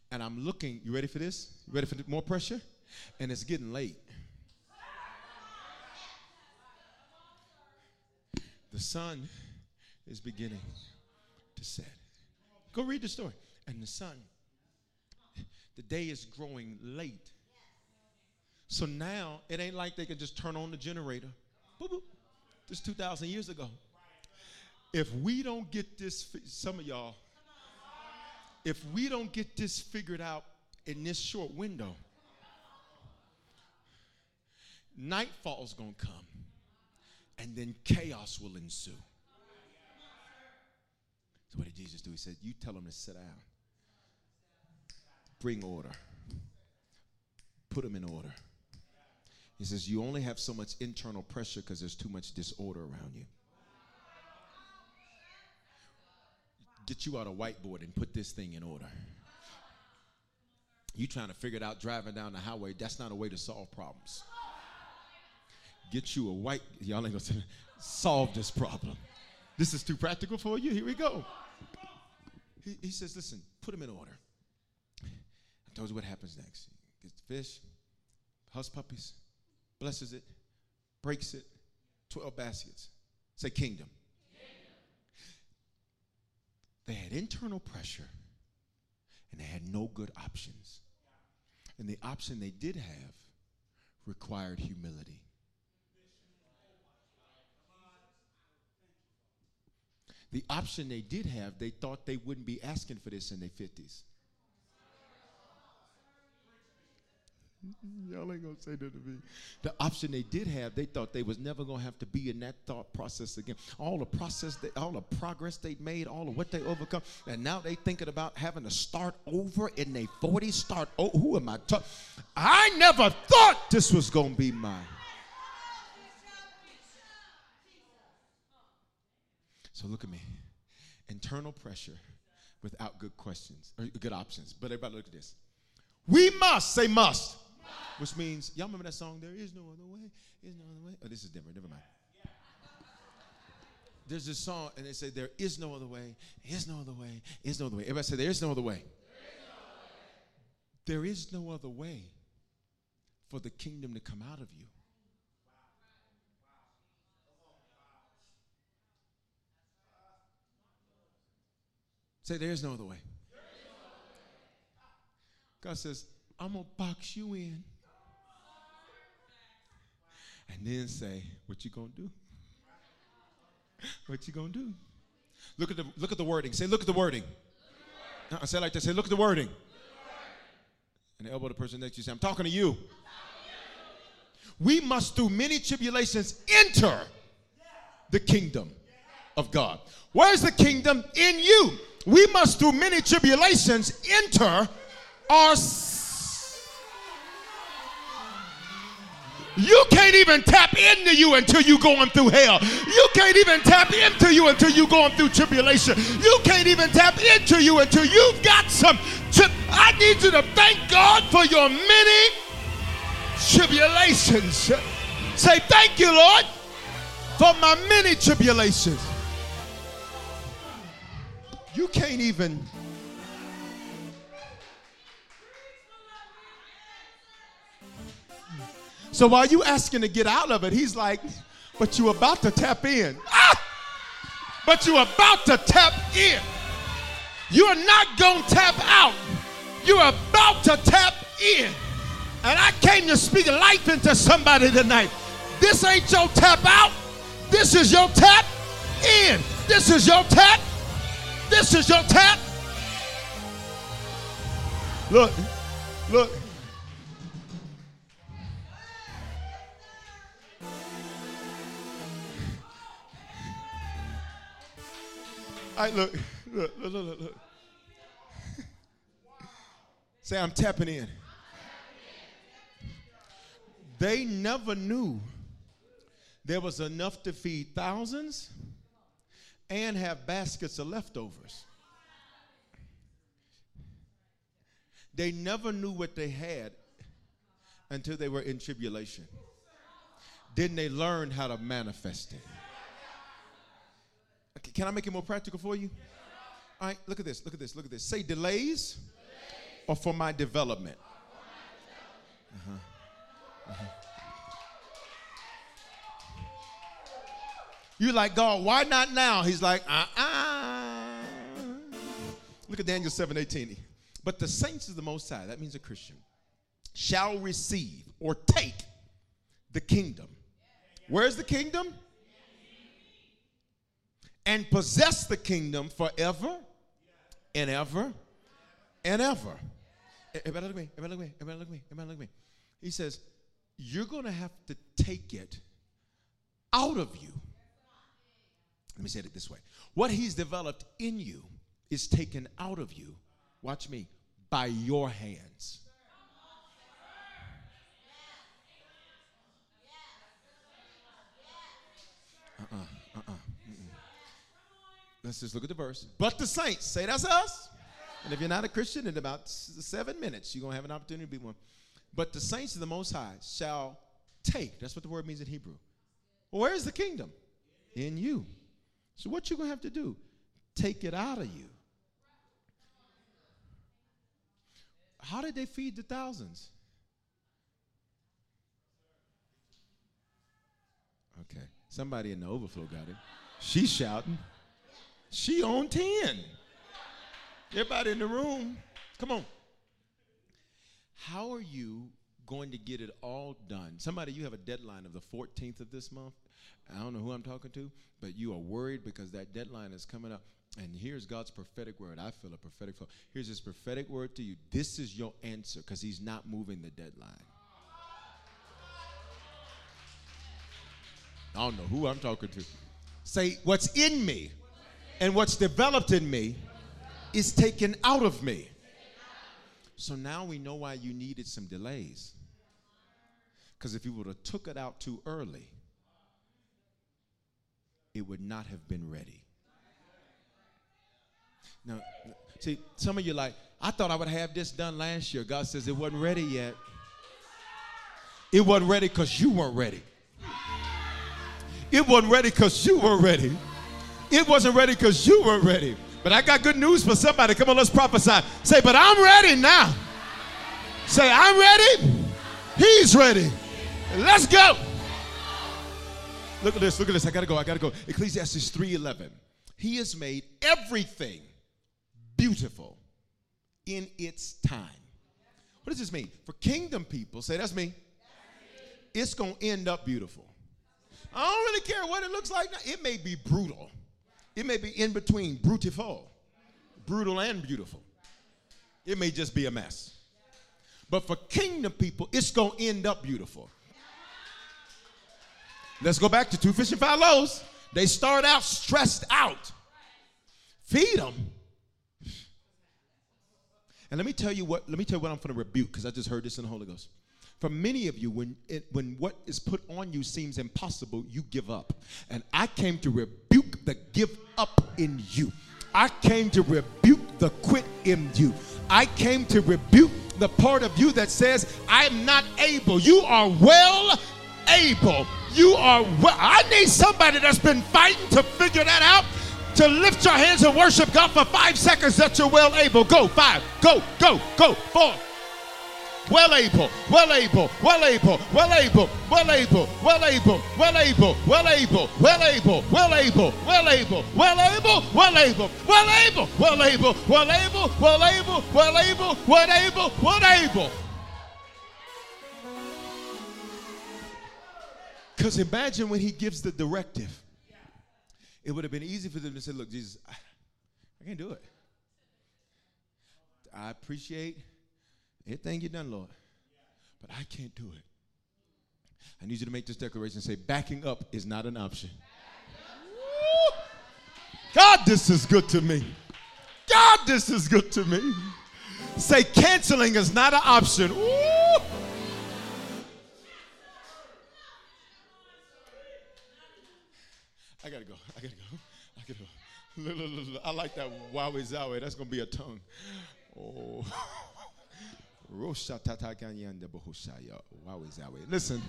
And I'm looking, you ready for this? You ready for more pressure? And it's getting late. The sun is beginning to set. Go read the story. And the sun, the day is growing late. So now it ain't like they can just turn on the generator. Boop, boop. This 2,000 years ago. If we don't get this, some of y'all, if we don't get this figured out in this short window, nightfall's going to come, and then chaos will ensue. So what did Jesus do? He said, you tell them to sit down. Bring order. Put them in order. He says, you only have so much internal pressure because there's too much disorder around you. Get you out a whiteboard and put this thing in order. You trying to figure it out driving down the highway, that's not a way to solve problems. Get you a white, y'all ain't gonna say, solve this problem. This is too practical for you, here we go. He says, listen, put them in order. I told you what happens next. He gets the fish, huss puppies, blesses it, breaks it, 12 baskets. Say kingdom. They had internal pressure, and they had no good options. And the option they did have required humility. The option they did have, they thought they wouldn't be asking for this in their 50s. Y'all ain't gonna say that to me. The option they did have, they thought they was never gonna have to be in that thought process again. All the process, all the progress they made, all of what they overcome, and now they thinking about having to start over in their 40s. Start. Oh, who am I talking? I never thought this was gonna be mine. So look at me. Internal pressure without good questions or good options. But everybody, look at this. We must say must. Which means, y'all remember that song, there is no other way, there's no other way. Oh, this is different, never mind. There's this song, and they say, there is no other way, there's no other way, there's no other way. Everybody say, there is no other way. There is no other way for the kingdom to come out of you. Say, there is no other way. God says, I'm going to box you in. And then say, what you going to do? What you going to do? Look at the wording. Say, look at the wording. I say it like that. Say, look at the wording. And elbow the person next to you. Say, I'm talking to you. We must through many tribulations enter the kingdom of God. Where's the kingdom? In you. We must through many tribulations enter You can't even tap into you until you're going through hell. You can't even tap into you until you're going through tribulation. You can't even tap into you until you've got some I need you to thank God for your many tribulations. Say, thank you, Lord, for my many tribulations. You can't even... So while you asking to get out of it, he's like, but you about to tap in. Ah! But you about to tap in. You are not going to tap out. You're about to tap in. And I came to speak life into somebody tonight. This ain't your tap out. This is your tap in. This is your tap. This is your tap. Look. Right, look. Say, I'm tapping in. They never knew there was enough to feed thousands and have baskets of leftovers. They never knew what they had until they were in tribulation. Then they learned how to manifest it. Can I make it more practical for you? All right, look at this. Say delays are for my development. You're like, God, why not now? He's like, Look at Daniel 7:18. But the saints of the Most High, that means a Christian, shall receive or take the kingdom. Where's the kingdom? And possess the kingdom forever and ever and ever. Everybody look at me. Everybody look at me. Everybody look at me. Everybody look at me. He says, you're going to have to take it out of you. Let me say it this way. What he's developed in you is taken out of you, watch me, by your hands. Let's just look at the verse. But the saints, say that's us. And if you're not a Christian, in about 7 minutes, you're going to have an opportunity to be one. But the saints of the Most High shall take. That's what the word means in Hebrew. Well, where is the kingdom? In you. So what you're going to have to do, take it out of you. How did they feed the thousands? Okay. Somebody in the overflow got it. She's shouting. She on 10. Everybody in the room, come on. How are you going to get it all done? Somebody, you have a deadline of the 14th of this month. I don't know who I'm talking to, but you are worried because that deadline is coming up. And here's God's prophetic word. I feel a prophetic flow. Here's his prophetic word to you. This is your answer because he's not moving the deadline. I don't know who I'm talking to. Say, what's in me and what's developed in me is taken out of me. So now we know why you needed some delays. Because if you would have took it out too early, it would not have been ready. Now, see, some of you are like, I thought I would have this done last year. God says it wasn't ready yet. It wasn't ready because you weren't ready. It wasn't ready because you weren't ready. It wasn't ready because you weren't ready. But I got good news for somebody. Come on, let's prophesy. Say, but I'm ready now. Say, I'm ready. He's ready. Let's go. Look at this. Look at this. I got to go. Ecclesiastes 3:11. He has made everything beautiful in its time. What does this mean? For kingdom people, say, that's me. It's going to end up beautiful. I don't really care what it looks like now. It may be brutal. It may be in between brutiful, brutal and beautiful. It may just be a mess. But for kingdom people, it's going to end up beautiful. Let's go back to 2 fish and 5 loaves. They start out stressed out. Feed them. And let me tell you what I'm going to rebuke because I just heard this in the Holy Ghost. For many of you, when what is put on you seems impossible, you give up. And I came to rebuke the give up in you. I came to rebuke the quit in you. I came to rebuke the part of you that says, I'm not able. You are well able. You are well. I need somebody that's been fighting to figure that out, to lift your hands and worship God for 5 seconds that you're well able. Go, 5, go, 4. Well able. Because imagine when he gives the directive, it would have been easy for them to say, look, Jesus, I can't do it. I appreciate everything you've done, Lord, but I can't do it. I need you to make this declaration and say, backing up is not an option. God, this is good to me. God, this is good to me. Say, canceling is not an option. Ooh. I gotta go. I like that Wowie Zowie. That's gonna be a tongue. Oh. Listen.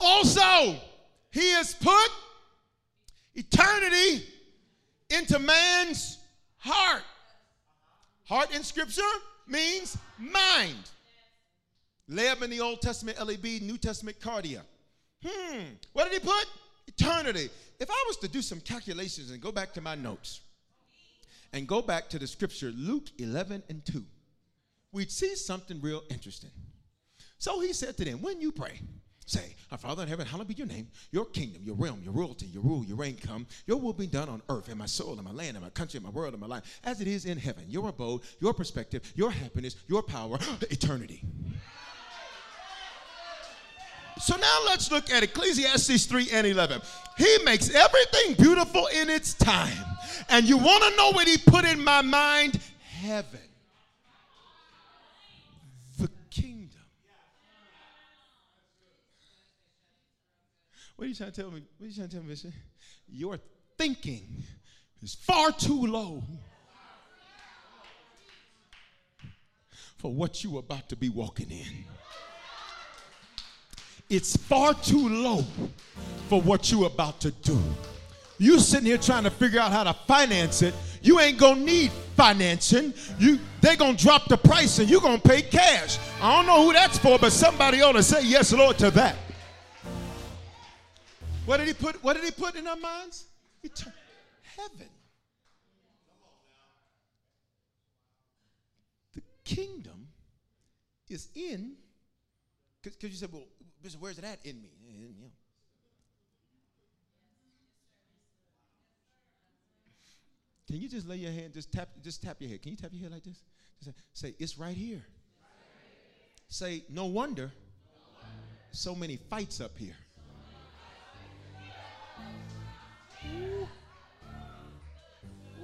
Also, he has put eternity into man's heart. Heart in scripture means mind. Leb in the Old Testament, L-E-B, New Testament, cardia. What did he put? Eternity. If I was to do some calculations and go back to my notes and go back to the scripture, Luke 11 and 2, we'd see something real interesting. So he said to them, when you pray, say, our Father in heaven, hallowed be your name, your kingdom, your realm, your royalty, your rule, your reign come, your will be done on earth, in my soul, in my land, in my country, in my world, in my life, as it is in heaven, your abode, your perspective, your happiness, your power, the eternity. So now let's look at Ecclesiastes 3 and 11. He makes everything beautiful in its time. And you want to know what he put in my mind? Heaven. The kingdom. What are you trying to tell me? What are you trying to tell me, Bishop? Your thinking is far too low for what you're about to be walking in. It's far too low for what you're about to do. You sitting here trying to figure out how to finance it. You ain't going to need financing. They're going to drop the price and you're going to pay cash. I don't know who that's for, but somebody ought to say yes, Lord, to that. What did he put in our minds? Heaven. The kingdom is in, because you said, well, where's that in me? In you. Can you just lay your hand, just tap your head? Can you tap your head like this? Just say, it's right here. Right here. Say, no wonder, so many fights up here. Ooh.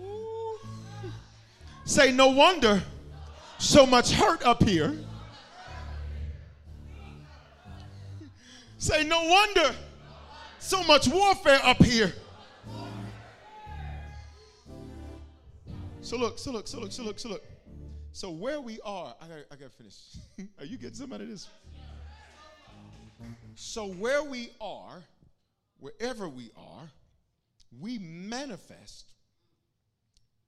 Ooh. Say, no wonder, so much hurt up here. Say, no wonder, so much warfare up here. So look. So where we are, I gotta finish. Are you getting some out of this? So where we are, wherever we are, we manifest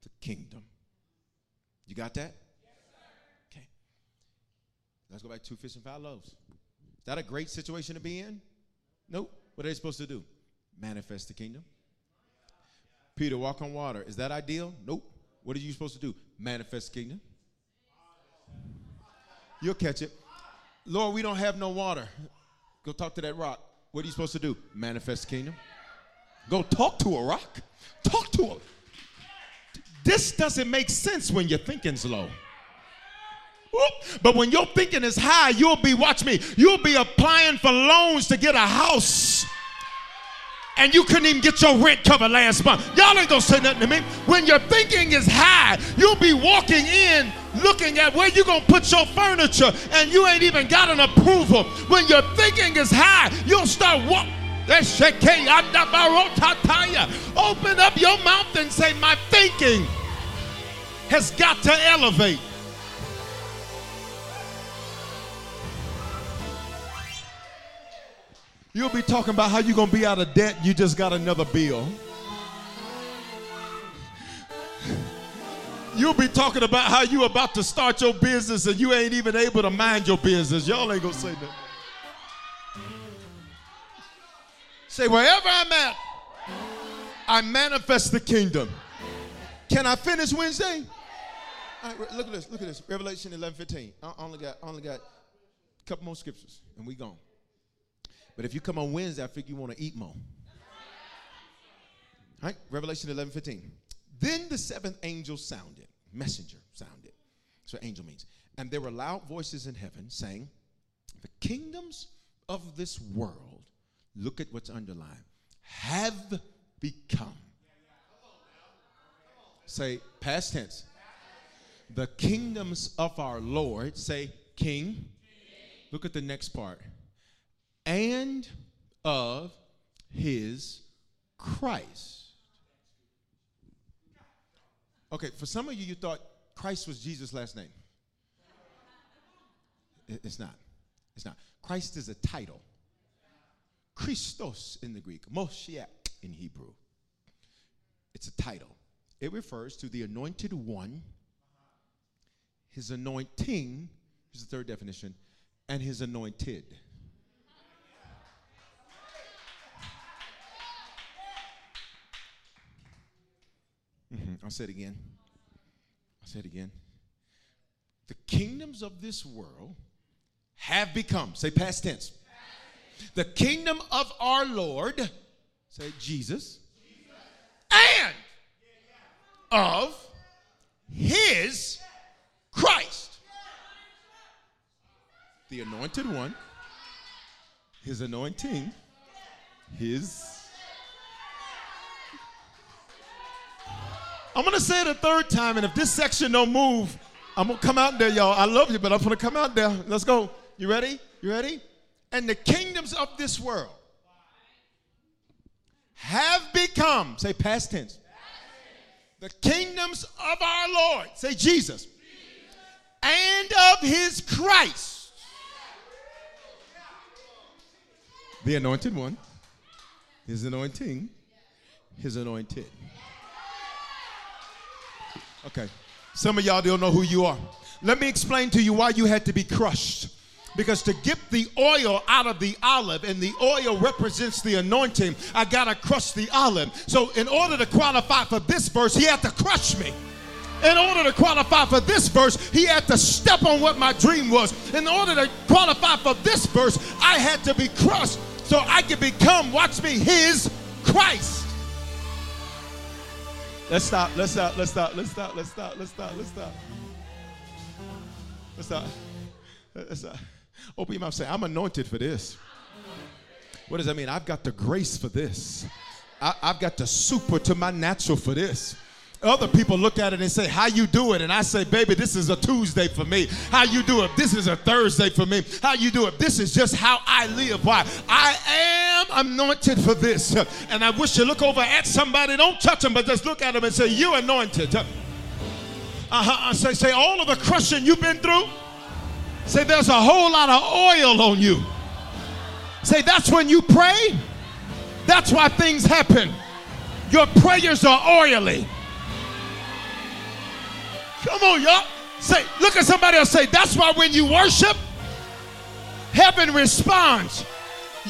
the kingdom. You got that? Yes, sir. Okay. Let's go back to 2 fish and 5 loaves. Is that a great situation to be in? Nope. What are they supposed to do? Manifest the kingdom. Peter, walk on water. Is that ideal? Nope. What are you supposed to do? Manifest the kingdom. You'll catch it. Lord, we don't have no water. Go talk to that rock. What are you supposed to do? Manifest the kingdom. Go talk to a rock. Talk to a... This doesn't make sense when your thinking's low. But when your thinking is high, you'll be applying for loans to get a house. And you couldn't even get your rent covered last month. Y'all ain't gonna say nothing to me. When your thinking is high, you'll be walking in looking at where you're gonna put your furniture and you ain't even got an approval. When your thinking is high, you'll start walking. Open up your mouth and say, my thinking has got to elevate. You'll be talking about how you're going to be out of debt. You just got another bill. You'll be talking about how you're about to start your business and you ain't even able to mind your business. Y'all ain't going to say that. Say, wherever I'm at, I manifest the kingdom. Can I finish Wednesday? All right, look at this. Revelation 11:15. I only got a couple more scriptures and we gone. But if you come on Wednesday, I figure you want to eat more. All right, Revelation 11:15. Then the seventh angel sounded, messenger sounded. That's what angel means. And there were loud voices in heaven saying, the kingdoms of this world, look at what's underlined, have become. Say, past tense. The kingdoms of our Lord, say, King. Look at the next part. And of his Christ. Okay, for some of you, you thought Christ was Jesus' last name. It's not. Christ is a title. Christos in the Greek. Moshiach in Hebrew. It's a title. It refers to the anointed one. His anointing, here's the third definition, and his anointed. I'll say it again. I'll say it again. The kingdoms of this world have become, say past tense. The kingdom of our Lord, say Jesus, and of his Christ. The anointed one, his anointing, his. I'm going to say it a third time, and if this section don't move, I'm going to come out there, y'all. I love you, but I'm going to come out there. Let's go. You ready? You ready? And the kingdoms of this world have become, say past tense, the kingdoms of our Lord, say Jesus, and of his Christ, the anointed one, his anointing, his anointed. Okay, some of y'all don't know who you are. Let me explain to you why you had to be crushed. Because to get the oil out of the olive, and the oil represents the anointing, I got to crush the olive. So in order to qualify for this verse, he had to crush me. In order to qualify for this verse, he had to step on what my dream was. In order to qualify for this verse, I had to be crushed so I could become, watch me, his Christ. Let's stop, let's stop, let's stop, let's stop, let's stop, let's stop, let's stop. Let's stop. Let's stop. Open your mouth and say, I'm anointed for this. What does that mean? I've got the grace for this. I've got the super to my natural for this. Other people look at it and say, how you do it? And I say, baby, this is a Tuesday for me. How you do it? This is a Thursday for me. How you do it? This is just how I live. Why? I am anointed for this. And I wish you look over at somebody. Don't touch them, but just look at them and say, you're anointed. Say all of the crushing you've been through. Say, there's a whole lot of oil on you. Say, that's when you pray. That's why things happen. Your prayers are oily. Come on, y'all. Say, look at somebody else. Say, that's why when you worship, heaven responds.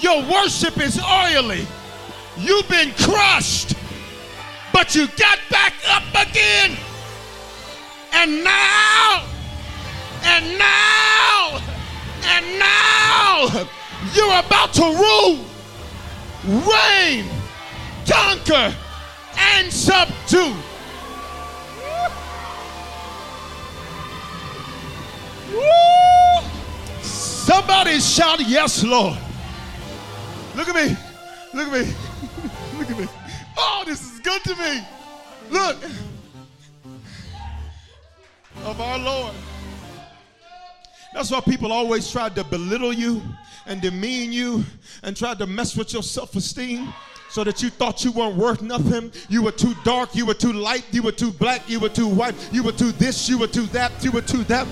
Your worship is oily. You've been crushed, but you got back up again. And now, you're about to rule, reign, conquer, and subdue. Woo! Somebody shout, yes, Lord. Look at me. Look at me. Look at me. Oh, this is good to me. Look. Of our Lord. That's why people always try to belittle you and demean you and try to mess with your self-esteem so that you thought you weren't worth nothing. You were too dark. You were too light. You were too black. You were too white. You were too this. You were too that. You were too that.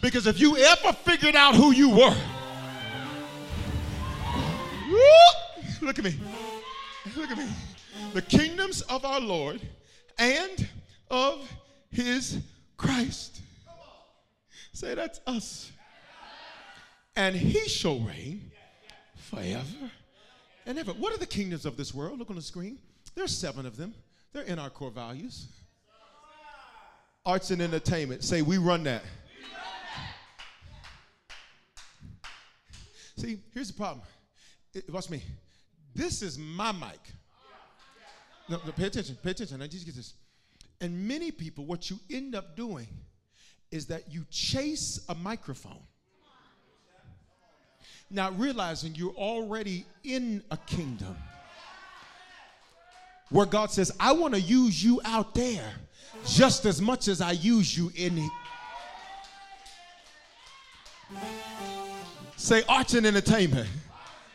Because if you ever figured out who you were, whoop, look at me. Look at me. The kingdoms of our Lord and of his Christ. Say, that's us. And he shall reign forever and ever. What are the kingdoms of this world? Look on the screen. There's 7 of them. They're in our core values. Arts and entertainment. Say, we run that. See, here's the problem. Watch me. This is my mic. No, pay attention. Pay attention. Now, just get this. And many people, what you end up doing is that you chase a microphone, not realizing you're already in a kingdom where God says, I want to use you out there just as much as I use you in it. Say, arts and entertainment.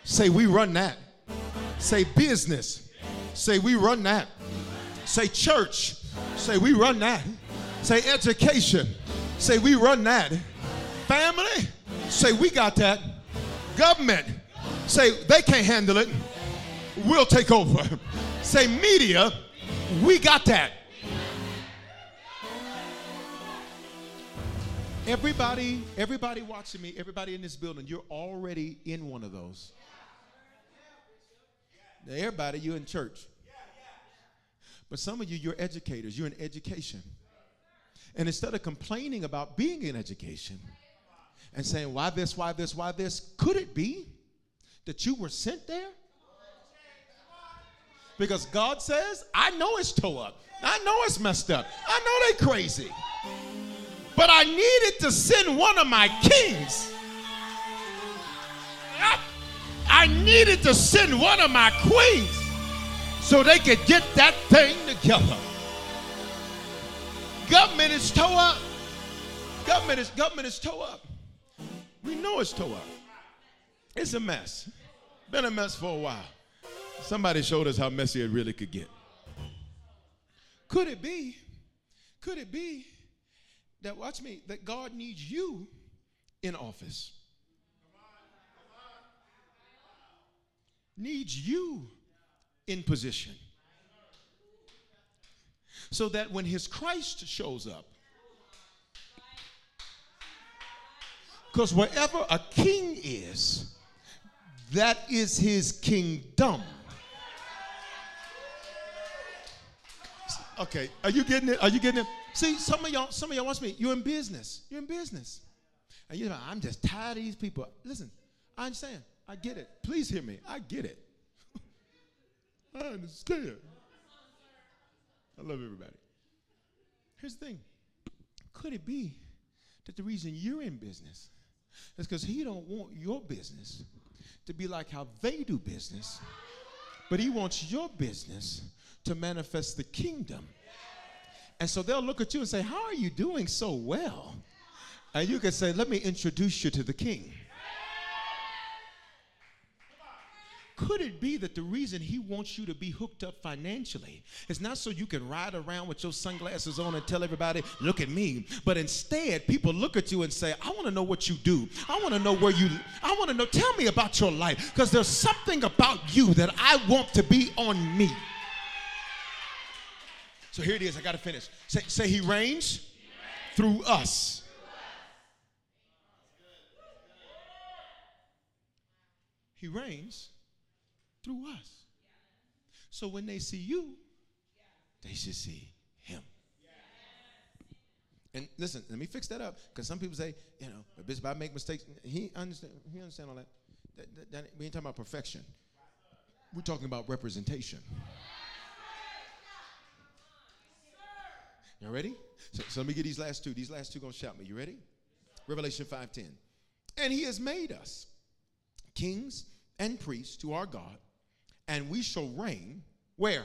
Say, we run that. Say, business. Say, we run that. Say, church. Say, we run that. Say, education. Say, we run that. Family, say, we got that. Government, say, they can't handle it. We'll take over. Say, media, we got that. Everybody watching me, everybody in this building, you're already in one of those. Now, everybody, you're in church. But some of you, you're educators. You're in education. And instead of complaining about being in education and saying, why this, why this, why this, could it be that you were sent there? Because God says, I know it's tore up. I know it's messed up. I know they crazy. But I needed to send one of my kings. I needed to send one of my queens so they could get that thing together. Government is tore up. Government is tore up. We know it's tore up. It's a mess. Been a mess for a while. Somebody showed us how messy it really could get. Could it be that, watch me, that God needs you in office? Needs you in position. So that when his Christ shows up, because wherever a king is, that is his kingdom. Okay, are you getting it? Are you getting it? See, some of y'all watch me. You're in business. You're in business. And you're like, I'm just tired of these people. Listen, I understand. I get it. Please hear me. I get it. I understand. I love everybody. Here's the thing. Could it be that the reason you're in business is because he don't want your business to be like how they do business, but he wants your business to manifest the kingdom? And so they'll look at you and say, how are you doing so well? And you can say, let me introduce you to the king. Could it be that the reason he wants you to be hooked up financially is not so you can ride around with your sunglasses on and tell everybody, look at me, but instead people look at you and say, I want to know what you do. I want to know where you, I want to know, tell me about your life, because there's something about you that I want to be on me. So here it is. I got to finish. Say he reigns through us. He reigns through us. So when they see you, they should see him. And listen, let me fix that up, because some people say, you know, Bishop, I make mistakes. He understand all that. We ain't talking about perfection. We're talking about representation. You ready? So let me get these last two. These last two gonna shout me. You ready? Revelation 5:10. And he has made us kings and priests to our God, and we shall reign where?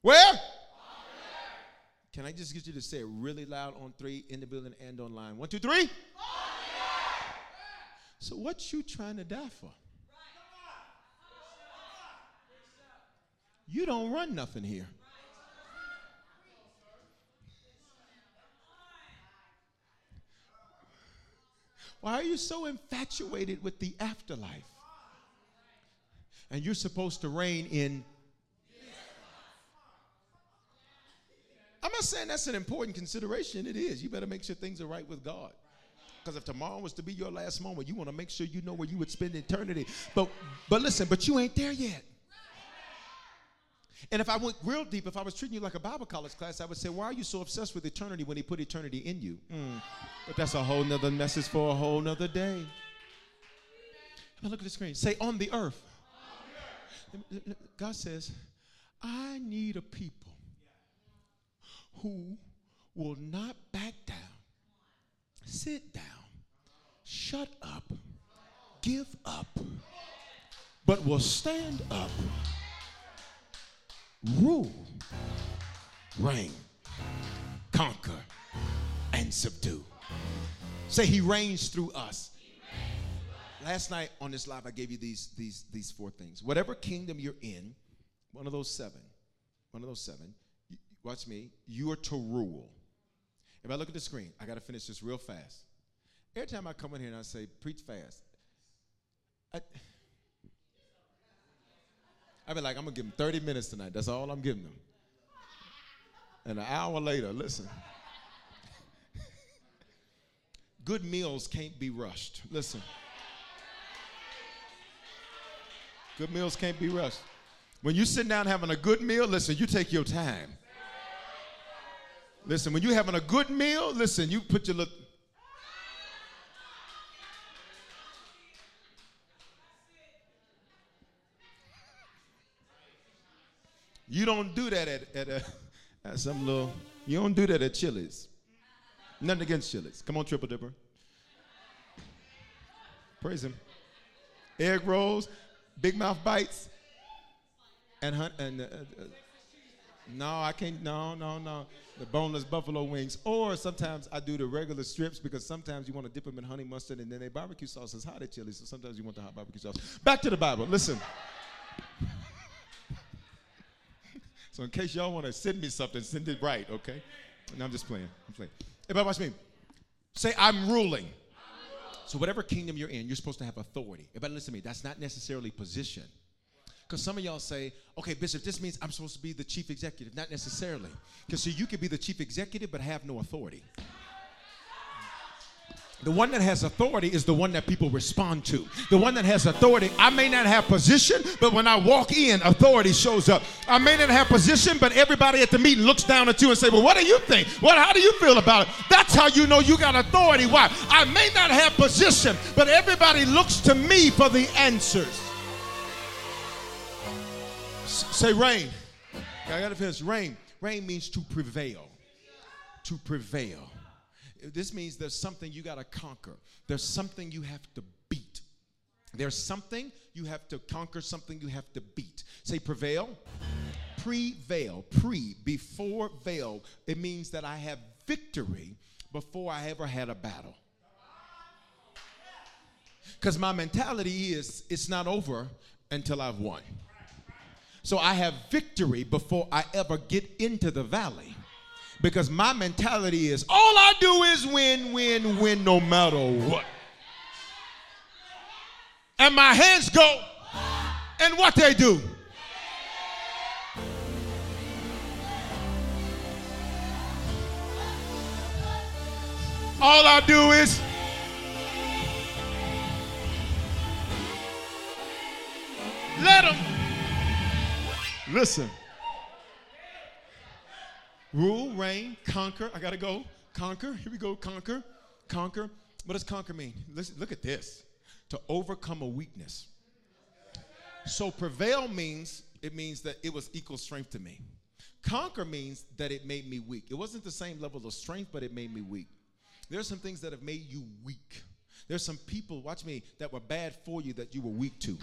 Where? Can I just get you to say it really loud on three, in the building and online? 1, 2, 3. So what you trying to die for? You don't run nothing here. Why are you so infatuated with the afterlife? And you're supposed to reign in. I'm not saying that's an important consideration. It is. You better make sure things are right with God. Because if tomorrow was to be your last moment, you want to make sure you know where you would spend eternity. But listen, but you ain't there yet. And if I went real deep, if I was treating you like a Bible college class, I would say, why are you so obsessed with eternity when he put eternity in you? But that's a whole nother message for a whole nother day. Now look at the screen. Say, on the earth. God says, I need a people who will not back down, sit down, shut up, give up, but will stand up, rule, reign, conquer, and subdue. Say, he reigns through us. Last night on this live, I gave you these four things. Whatever kingdom you're in, one of those seven, watch me, you are to rule. If I look at the screen, I got to finish this real fast. Every time I come in here and I say, preach fast, I'd be like, I'm going to give them 30 minutes tonight. That's all I'm giving them. And an hour later, listen. Good meals can't be rushed. Listen. Good meals can't be rushed. When you sitting down having a good meal, listen, you take your time. Listen, when you're having a good meal, listen, you put your little... You don't do that at some little, you don't do that at Chili's. Nothing against Chili's. Come on, Triple Dipper. Praise him. Egg rolls, big mouth bites, no, the boneless buffalo wings. Or sometimes I do the regular strips because sometimes you want to dip them in honey mustard and then they barbecue sauce is hot at Chili's, so sometimes you want the hot barbecue sauce. Back to the Bible, listen. So in case y'all want to send me something, send it right, okay? No, I'm just playing. I'm playing. Everybody watch me. Say, I'm ruling. So whatever kingdom you're in, you're supposed to have authority. Everybody listen to me. That's not necessarily position. Because some of y'all say, okay, Bishop, this means I'm supposed to be the chief executive. Not necessarily. Because see, you could be the chief executive but have no authority. The one that has authority is the one that people respond to. The one that has authority, I may not have position, but when I walk in, authority shows up. I may not have position, but everybody at the meeting looks down at you and say, well, what do you think? Well, how do you feel about it? That's how you know you got authority. Why? I may not have position, but everybody looks to me for the answers. Say rain. I got to finish. Rain. Rain means to prevail. To prevail. This means there's something you got to conquer. There's something you have to beat. There's something you have to conquer, something you have to beat. Say prevail. Prevail. Pre, before veil. It means that I have victory before I ever had a battle. Because my mentality is it's not over until I've won. So I have victory before I ever get into the valley. Because my mentality is, all I do is win, no matter what. And my hands go, and what they do. All I do is. Let them. Listen. Rule, reign, conquer. I got to go. Conquer. Here we go. Conquer. Conquer. What does conquer mean? Listen, look at this. To overcome a weakness. So prevail means, it means that it was equal strength to me. Conquer means that it made me weak. It wasn't the same level of strength, but it made me weak. There's some things that have made you weak. There's some people, watch me, that were bad for you that you were weak to.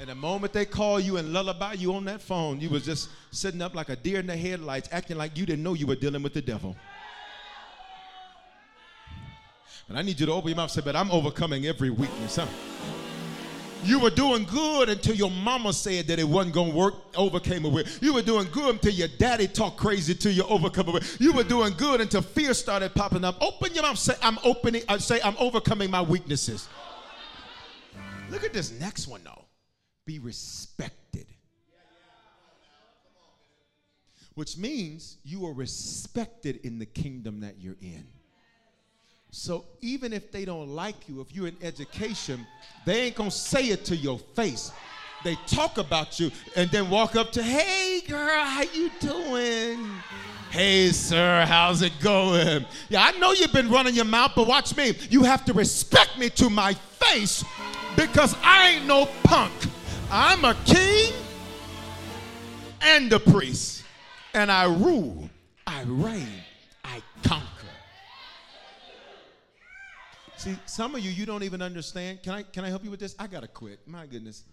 And the moment they call you and lullaby you on that phone, you was just sitting up like a deer in the headlights, acting like you didn't know you were dealing with the devil. And I need you to open your mouth and say, but I'm overcoming every weakness, huh? You were doing good until your mama said that it wasn't going to work, overcame it with. You were doing good until your daddy talked crazy to you, overcome it with. You were doing good until fear started popping up. Open your mouth, say, I'm overcoming my weaknesses. Look at this next one, though. Be respected, which means you are respected in the kingdom that you're in. So even if they don't like you, if you're in education, they ain't gonna say it to your face. They talk about you and then walk up to, hey girl, how you doing? Hey sir, how's it going? Yeah, I know you've been running your mouth, but watch me. You have to respect me to my face because I ain't no punk. I'm a king and a priest, and I rule, I reign, I conquer. See, some of you, you don't even understand. Can I help you with this? I gotta quit. My goodness.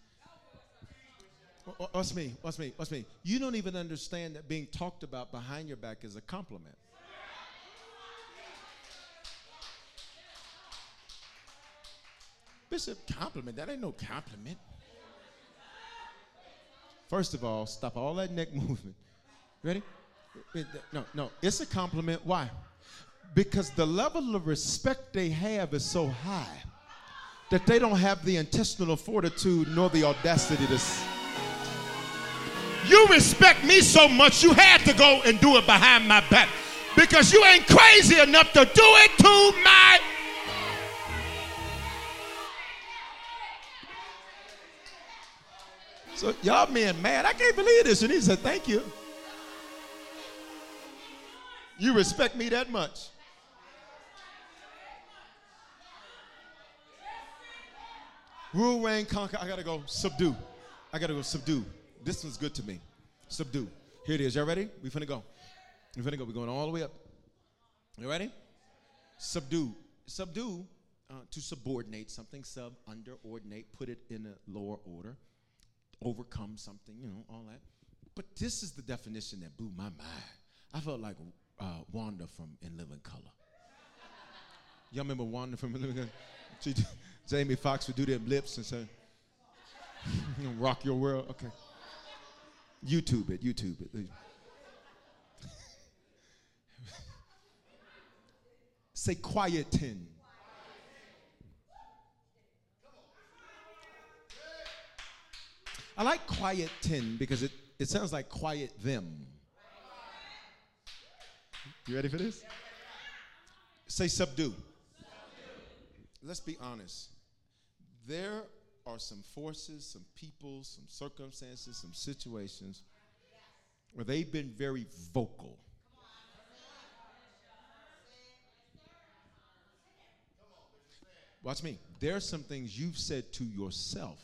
What's me? You don't even understand that being talked about behind your back is a compliment. Bishop, compliment? That ain't no compliment. First of all, stop all that neck movement. Ready? No. It's a compliment. Why? Because the level of respect they have is so high that they don't have the intestinal fortitude nor the audacity to... You respect me so much you had to go and do it behind my back because you ain't crazy enough to do it to my... So y'all men mad. I can't believe this. And he said, thank you. You respect me that much. Rule, reign, conquer. I got to go subdue. This one's good to me. Subdue. Here it is. Y'all ready? We finna go. We're going all the way up. You ready? Subdue. Subdue, to subordinate something, sub, under, ordinate, put it in a lower order, overcome something, you know, all that. But this is the definition that blew my mind. I felt like Wanda from In Living Color. Y'all remember Wanda from In Living Color? Jamie Foxx would do them lips and say, rock your world. Okay. YouTube it. Say quieten. I like quieten because it sounds like quiet them. You ready for this? Say subdue. Let's be honest. There are some forces, some people, some circumstances, some situations where they've been very vocal. Watch me. There are some things you've said to yourself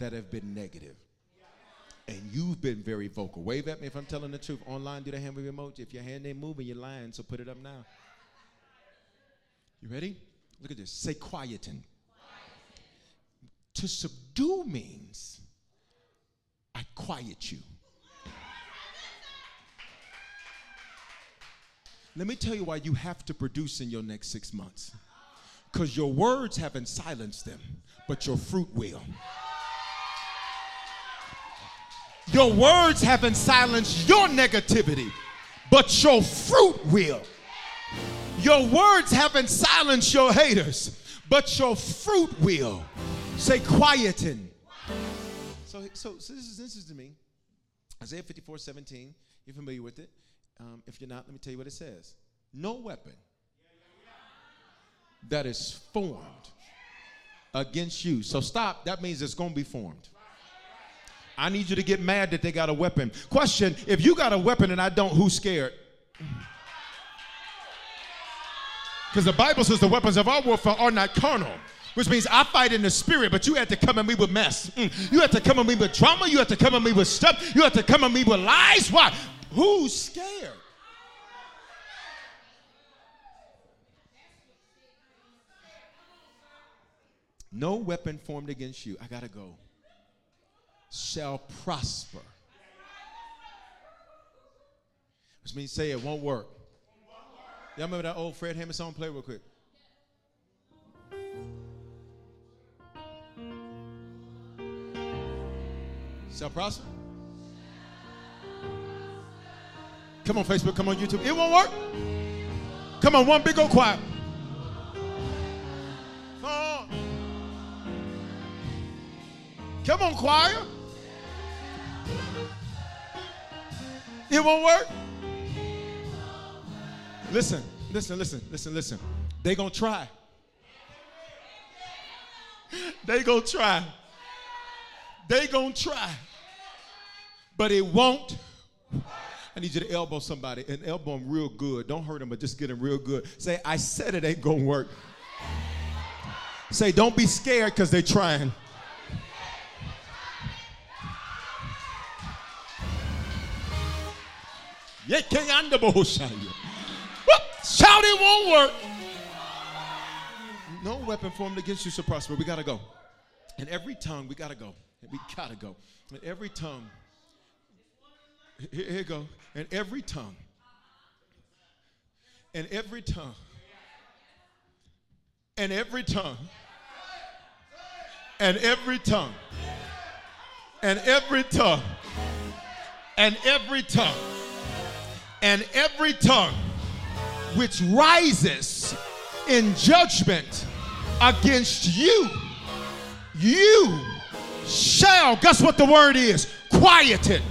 that have been negative. And you've been very vocal. Wave at me if I'm telling the truth. Online, do the hand with your emoji. If your hand ain't moving, you're lying, so put it up now. You ready? Look at this. Say quieten. To subdue means I quiet you. Let me tell you why you have to produce in your next 6 months. Because your words haven't silenced them, but your fruit will. Your words haven't silenced your negativity, but your fruit will. Your words haven't silenced your haters, but your fruit will. Say quieten. So this is interesting to me. Isaiah 54:17. You're familiar with it. If you're not, let me tell you what it says. No weapon that is formed against you. So stop. That means it's going to be formed. I need you to get mad that they got a weapon. Question, if you got a weapon and I don't, who's scared? Because the Bible says the weapons of our warfare are not carnal. Which means I fight in the spirit, but you had to come at me with mess. You had to come at me with drama. You had to come at me with stuff. You had to come at me with lies. Why? Who's scared? No weapon formed against you, I gotta go, shall prosper. Which means say it won't work. Y'all remember that old Fred Hammond song? Play real quick. Shall prosper? Come on, Facebook. Come on, YouTube. It won't work. Come on, one big old choir. Come on, choir. It won't work. Listen. They gonna try. They gonna try. But it won't. I need you to elbow somebody and elbow them real good. Don't hurt them, but just get them real good. Say, I said it ain't gonna work. Say, don't be scared because they're trying. Shout it won't work. No weapon formed against you shall prosper. We gotta go. And every tongue, we gotta go. And every tongue. Here you go. And every tongue which rises in judgment against you, you shall, guess what the word is? Quieted.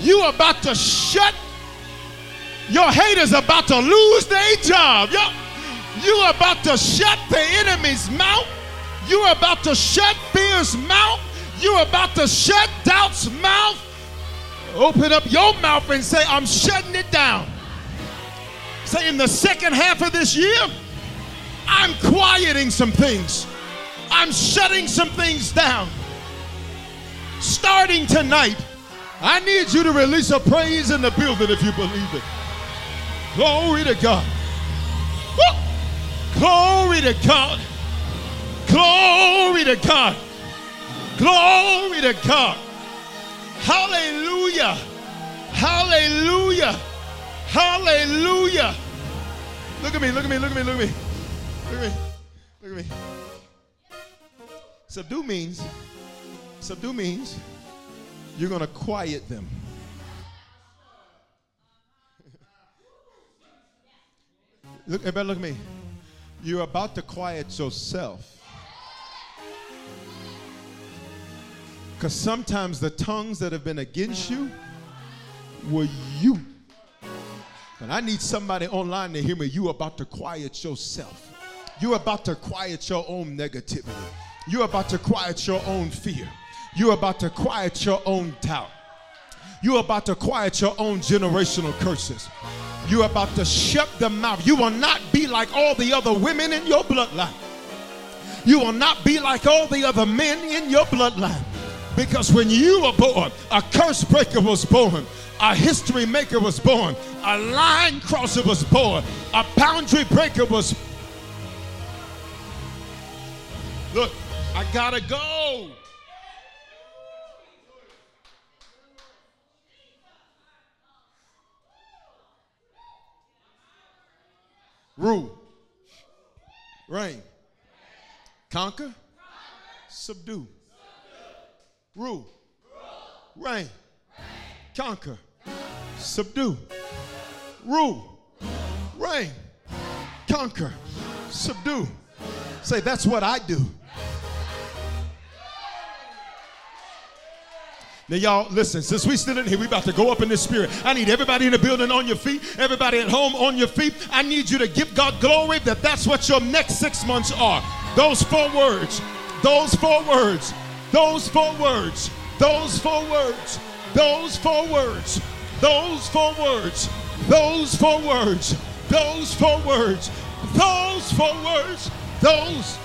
You about to shut. Your haters about to lose their job. You're about to shut the enemy's mouth. You're about to shut fear's mouth. You're about to shut doubt's mouth. Open up your mouth and say, I'm shutting it down. Say, in the second half of this year, I'm quieting some things. I'm shutting some things down. Starting tonight, I need you to release a praise in the building if you believe it. Glory to God. Woo! Glory to God. Glory to God. Glory to God. Hallelujah. Hallelujah. Hallelujah. Look at me, look at me, look at me, look at me. Look at me. Look at me. Subdue means you're going to quiet them. Look, everybody look at me. You're about to quiet yourself. Because sometimes the tongues that have been against you were you. And I need somebody online to hear me. You're about to quiet yourself. You're about to quiet your own negativity. You're about to quiet your own fear. You're about to quiet your own doubt. You're about to quiet your own generational curses. You're about to shut the mouth. You will not be like all the other women in your bloodline. You will not be like all the other men in your bloodline. Because when you were born, a curse breaker was born. A history maker was born. A line crosser was born. A boundary breaker was. Look, I gotta go. Rule. Reign. Conquer. Subdue. Rule. Reign. Conquer. Subdue. Rule. Reign. Conquer. Subdue. Say, that's what I do. Now, y'all, listen, since we still in here, we about to go up in the spirit. I need everybody in the building on your feet, everybody at home on your feet. I need you to give God glory that that's what your next 6 months are. Those 4 words, those 4 words, those 4 words, those 4 words, those 4 words, those 4 words, those 4 words, those 4 words, those 4 words, those.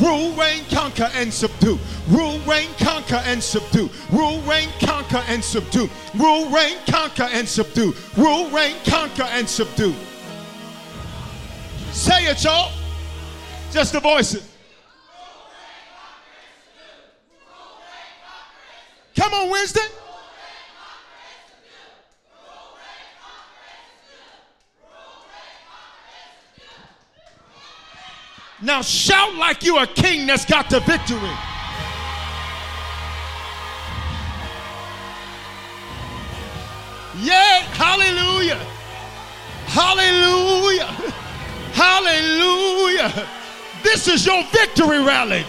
Rule, reign, conquer, and subdue. Rule, reign, conquer, and subdue. Rule, reign, conquer, and subdue. Rule, reign, conquer, and subdue. Rule, reign, conquer, and subdue. Say it, y'all. Just to voice it. Come on, Wednesday. Now shout like you a king that's got the victory. Yeah, hallelujah. Hallelujah. Hallelujah. This is your victory rally.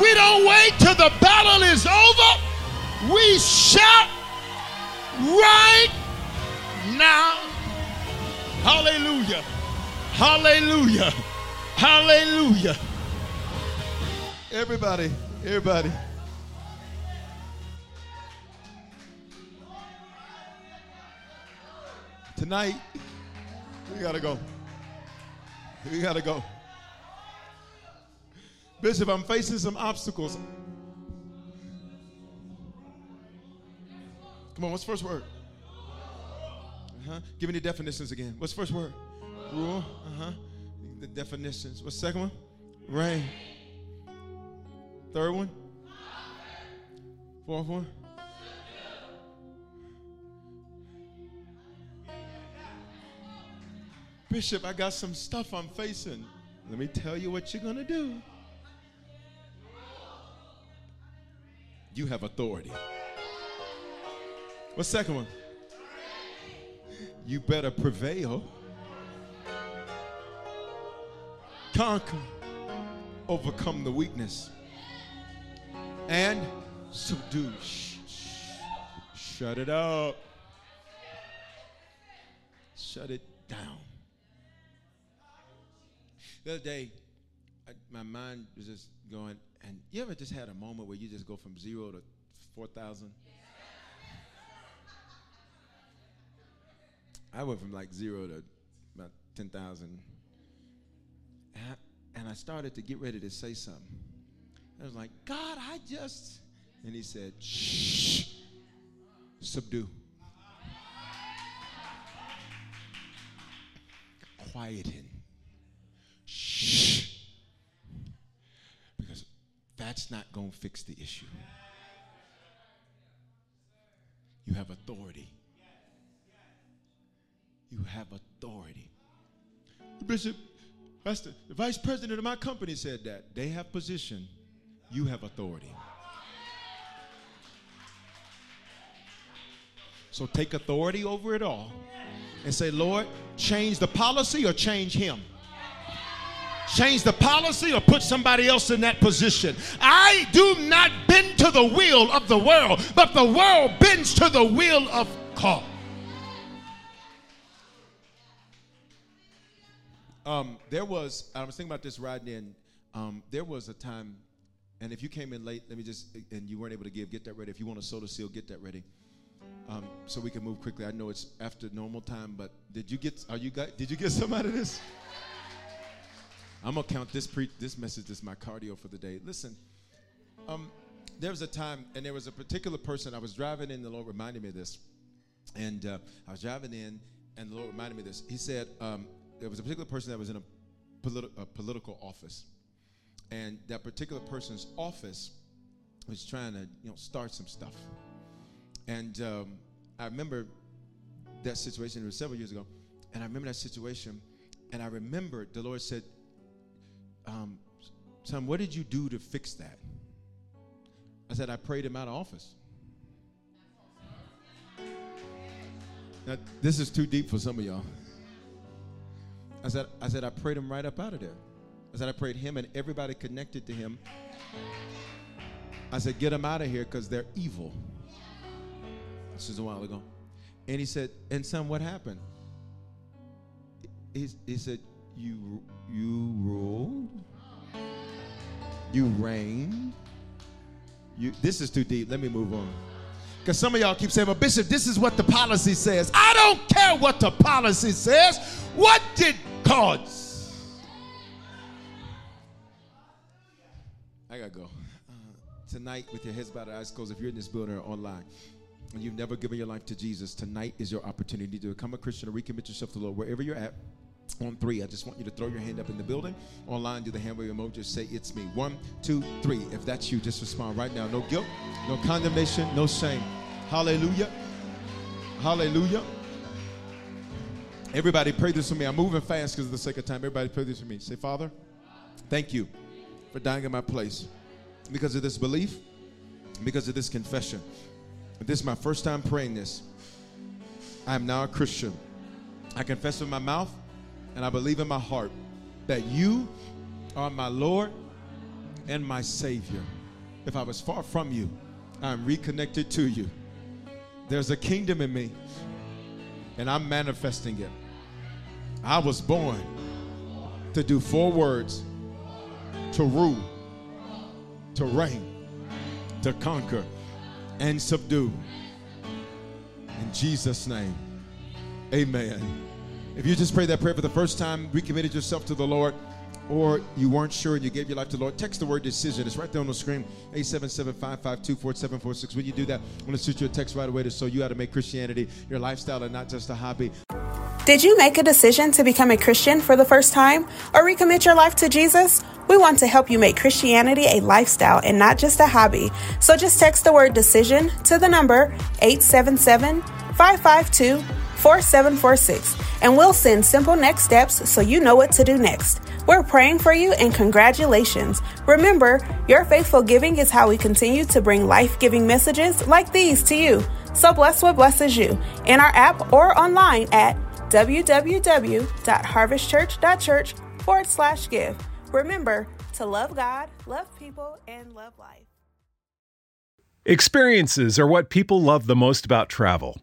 We don't wait till the battle is over. We shout right now. Hallelujah. Hallelujah. Hallelujah. Everybody, everybody. Tonight, we gotta go. We gotta go. Bishop, I'm facing some obstacles. Come on, what's the first word? Give me the definitions again. What's the first word? Rule. The definitions. What's the second one? Reign. Third one? Fourth one? Bishop, I got some stuff I'm facing. Let me tell you what you're going to do. You have authority. What's the second one? You better prevail. Conquer, overcome the weakness, and subdue. Shut it up. Shut it down. The other day, my mind was just going, and you ever just had a moment where you just go from 0 to 4,000? I went from like 0 to about 10,000. And I started to get ready to say something. I was like, God, I just... And he said, shh, subdue. Quiet him. Shh. Because that's not going to fix the issue. You have authority. You have authority. Bishop, that's the vice president of my company said that. They have position. You have authority. So take authority over it all and say, Lord, change the policy or change him. Change the policy or put somebody else in that position. I do not bend to the will of the world, but the world bends to the will of God. I was thinking about this riding in. There was a time, and if you came in late, and you weren't able to give, get that ready. If you want a soda seal, get that ready. So we can move quickly. I know it's after normal time, but did you get some out of this? I'm gonna count this message as my cardio for the day. Listen, there was a time, and there was a particular person I was driving in. The Lord reminded me of this, and I was driving in, and the Lord reminded me of this. He said there was a particular person that was in a political office, and that particular person's office was trying to start some stuff. And I remember that situation. It was several years ago. And I remember that situation. And I remember the Lord said, son, what did you do to fix that? I said, I prayed him out of office. Now, this is too deep for some of y'all. I said, I prayed him right up out of there. I said, I prayed him and everybody connected to him. I said, get them out of here because they're evil. This is a while ago. And he said, and son, what happened? He said, you ruled, you reigned. This is too deep. Let me move on. Because some of y'all keep saying, well, Bishop, this is what the policy says. I don't care what the policy says. What did God say? I got to go. Tonight, with your heads bowed and eyes closed, if you're in this building or online, and you've never given your life to Jesus, tonight is your opportunity to become a Christian or recommit yourself to the Lord. Wherever you're at, on three, I just want you to throw your hand up in the building. Online, do the hand wave emoji. Just say, it's me. 1, 2, 3. If that's you, just respond right now. No guilt, no condemnation, no shame. Hallelujah. Hallelujah. Everybody pray this with me. I'm moving fast because of the sake of time. Everybody pray this with me. Say, Father, thank you for dying in my place. Because of this belief, because of this confession, this is my first time praying this. I am now a Christian. I confess with my mouth and I believe in my heart that you are my Lord and my Savior. If I was far from you, I am reconnected to you. There's a kingdom in me and I'm manifesting it. I was born to do 4 words: to rule, to reign, to conquer, and subdue. In Jesus' name, amen. If you just prayed that prayer for the first time, recommitted yourself to the Lord, or you weren't sure and you gave your life to the Lord, text the word decision. It's right there on the screen, 877-552-4746. When you do that, I'm going to shoot you a text right away to show you how to make Christianity your lifestyle and not just a hobby. Did you make a decision to become a Christian for the first time or recommit your life to Jesus? We want to help you make Christianity a lifestyle and not just a hobby. So just text the word decision to the number 877-552-4746 and we'll send simple next steps so you know what to do next. We're praying for you and congratulations. Remember, your faithful giving is how we continue to bring life-giving messages like these to you. So bless what blesses you in our app or online at www.harvestchurch.church/give. Remember to love God, love people, and love life. Experiences are what people love the most about travel.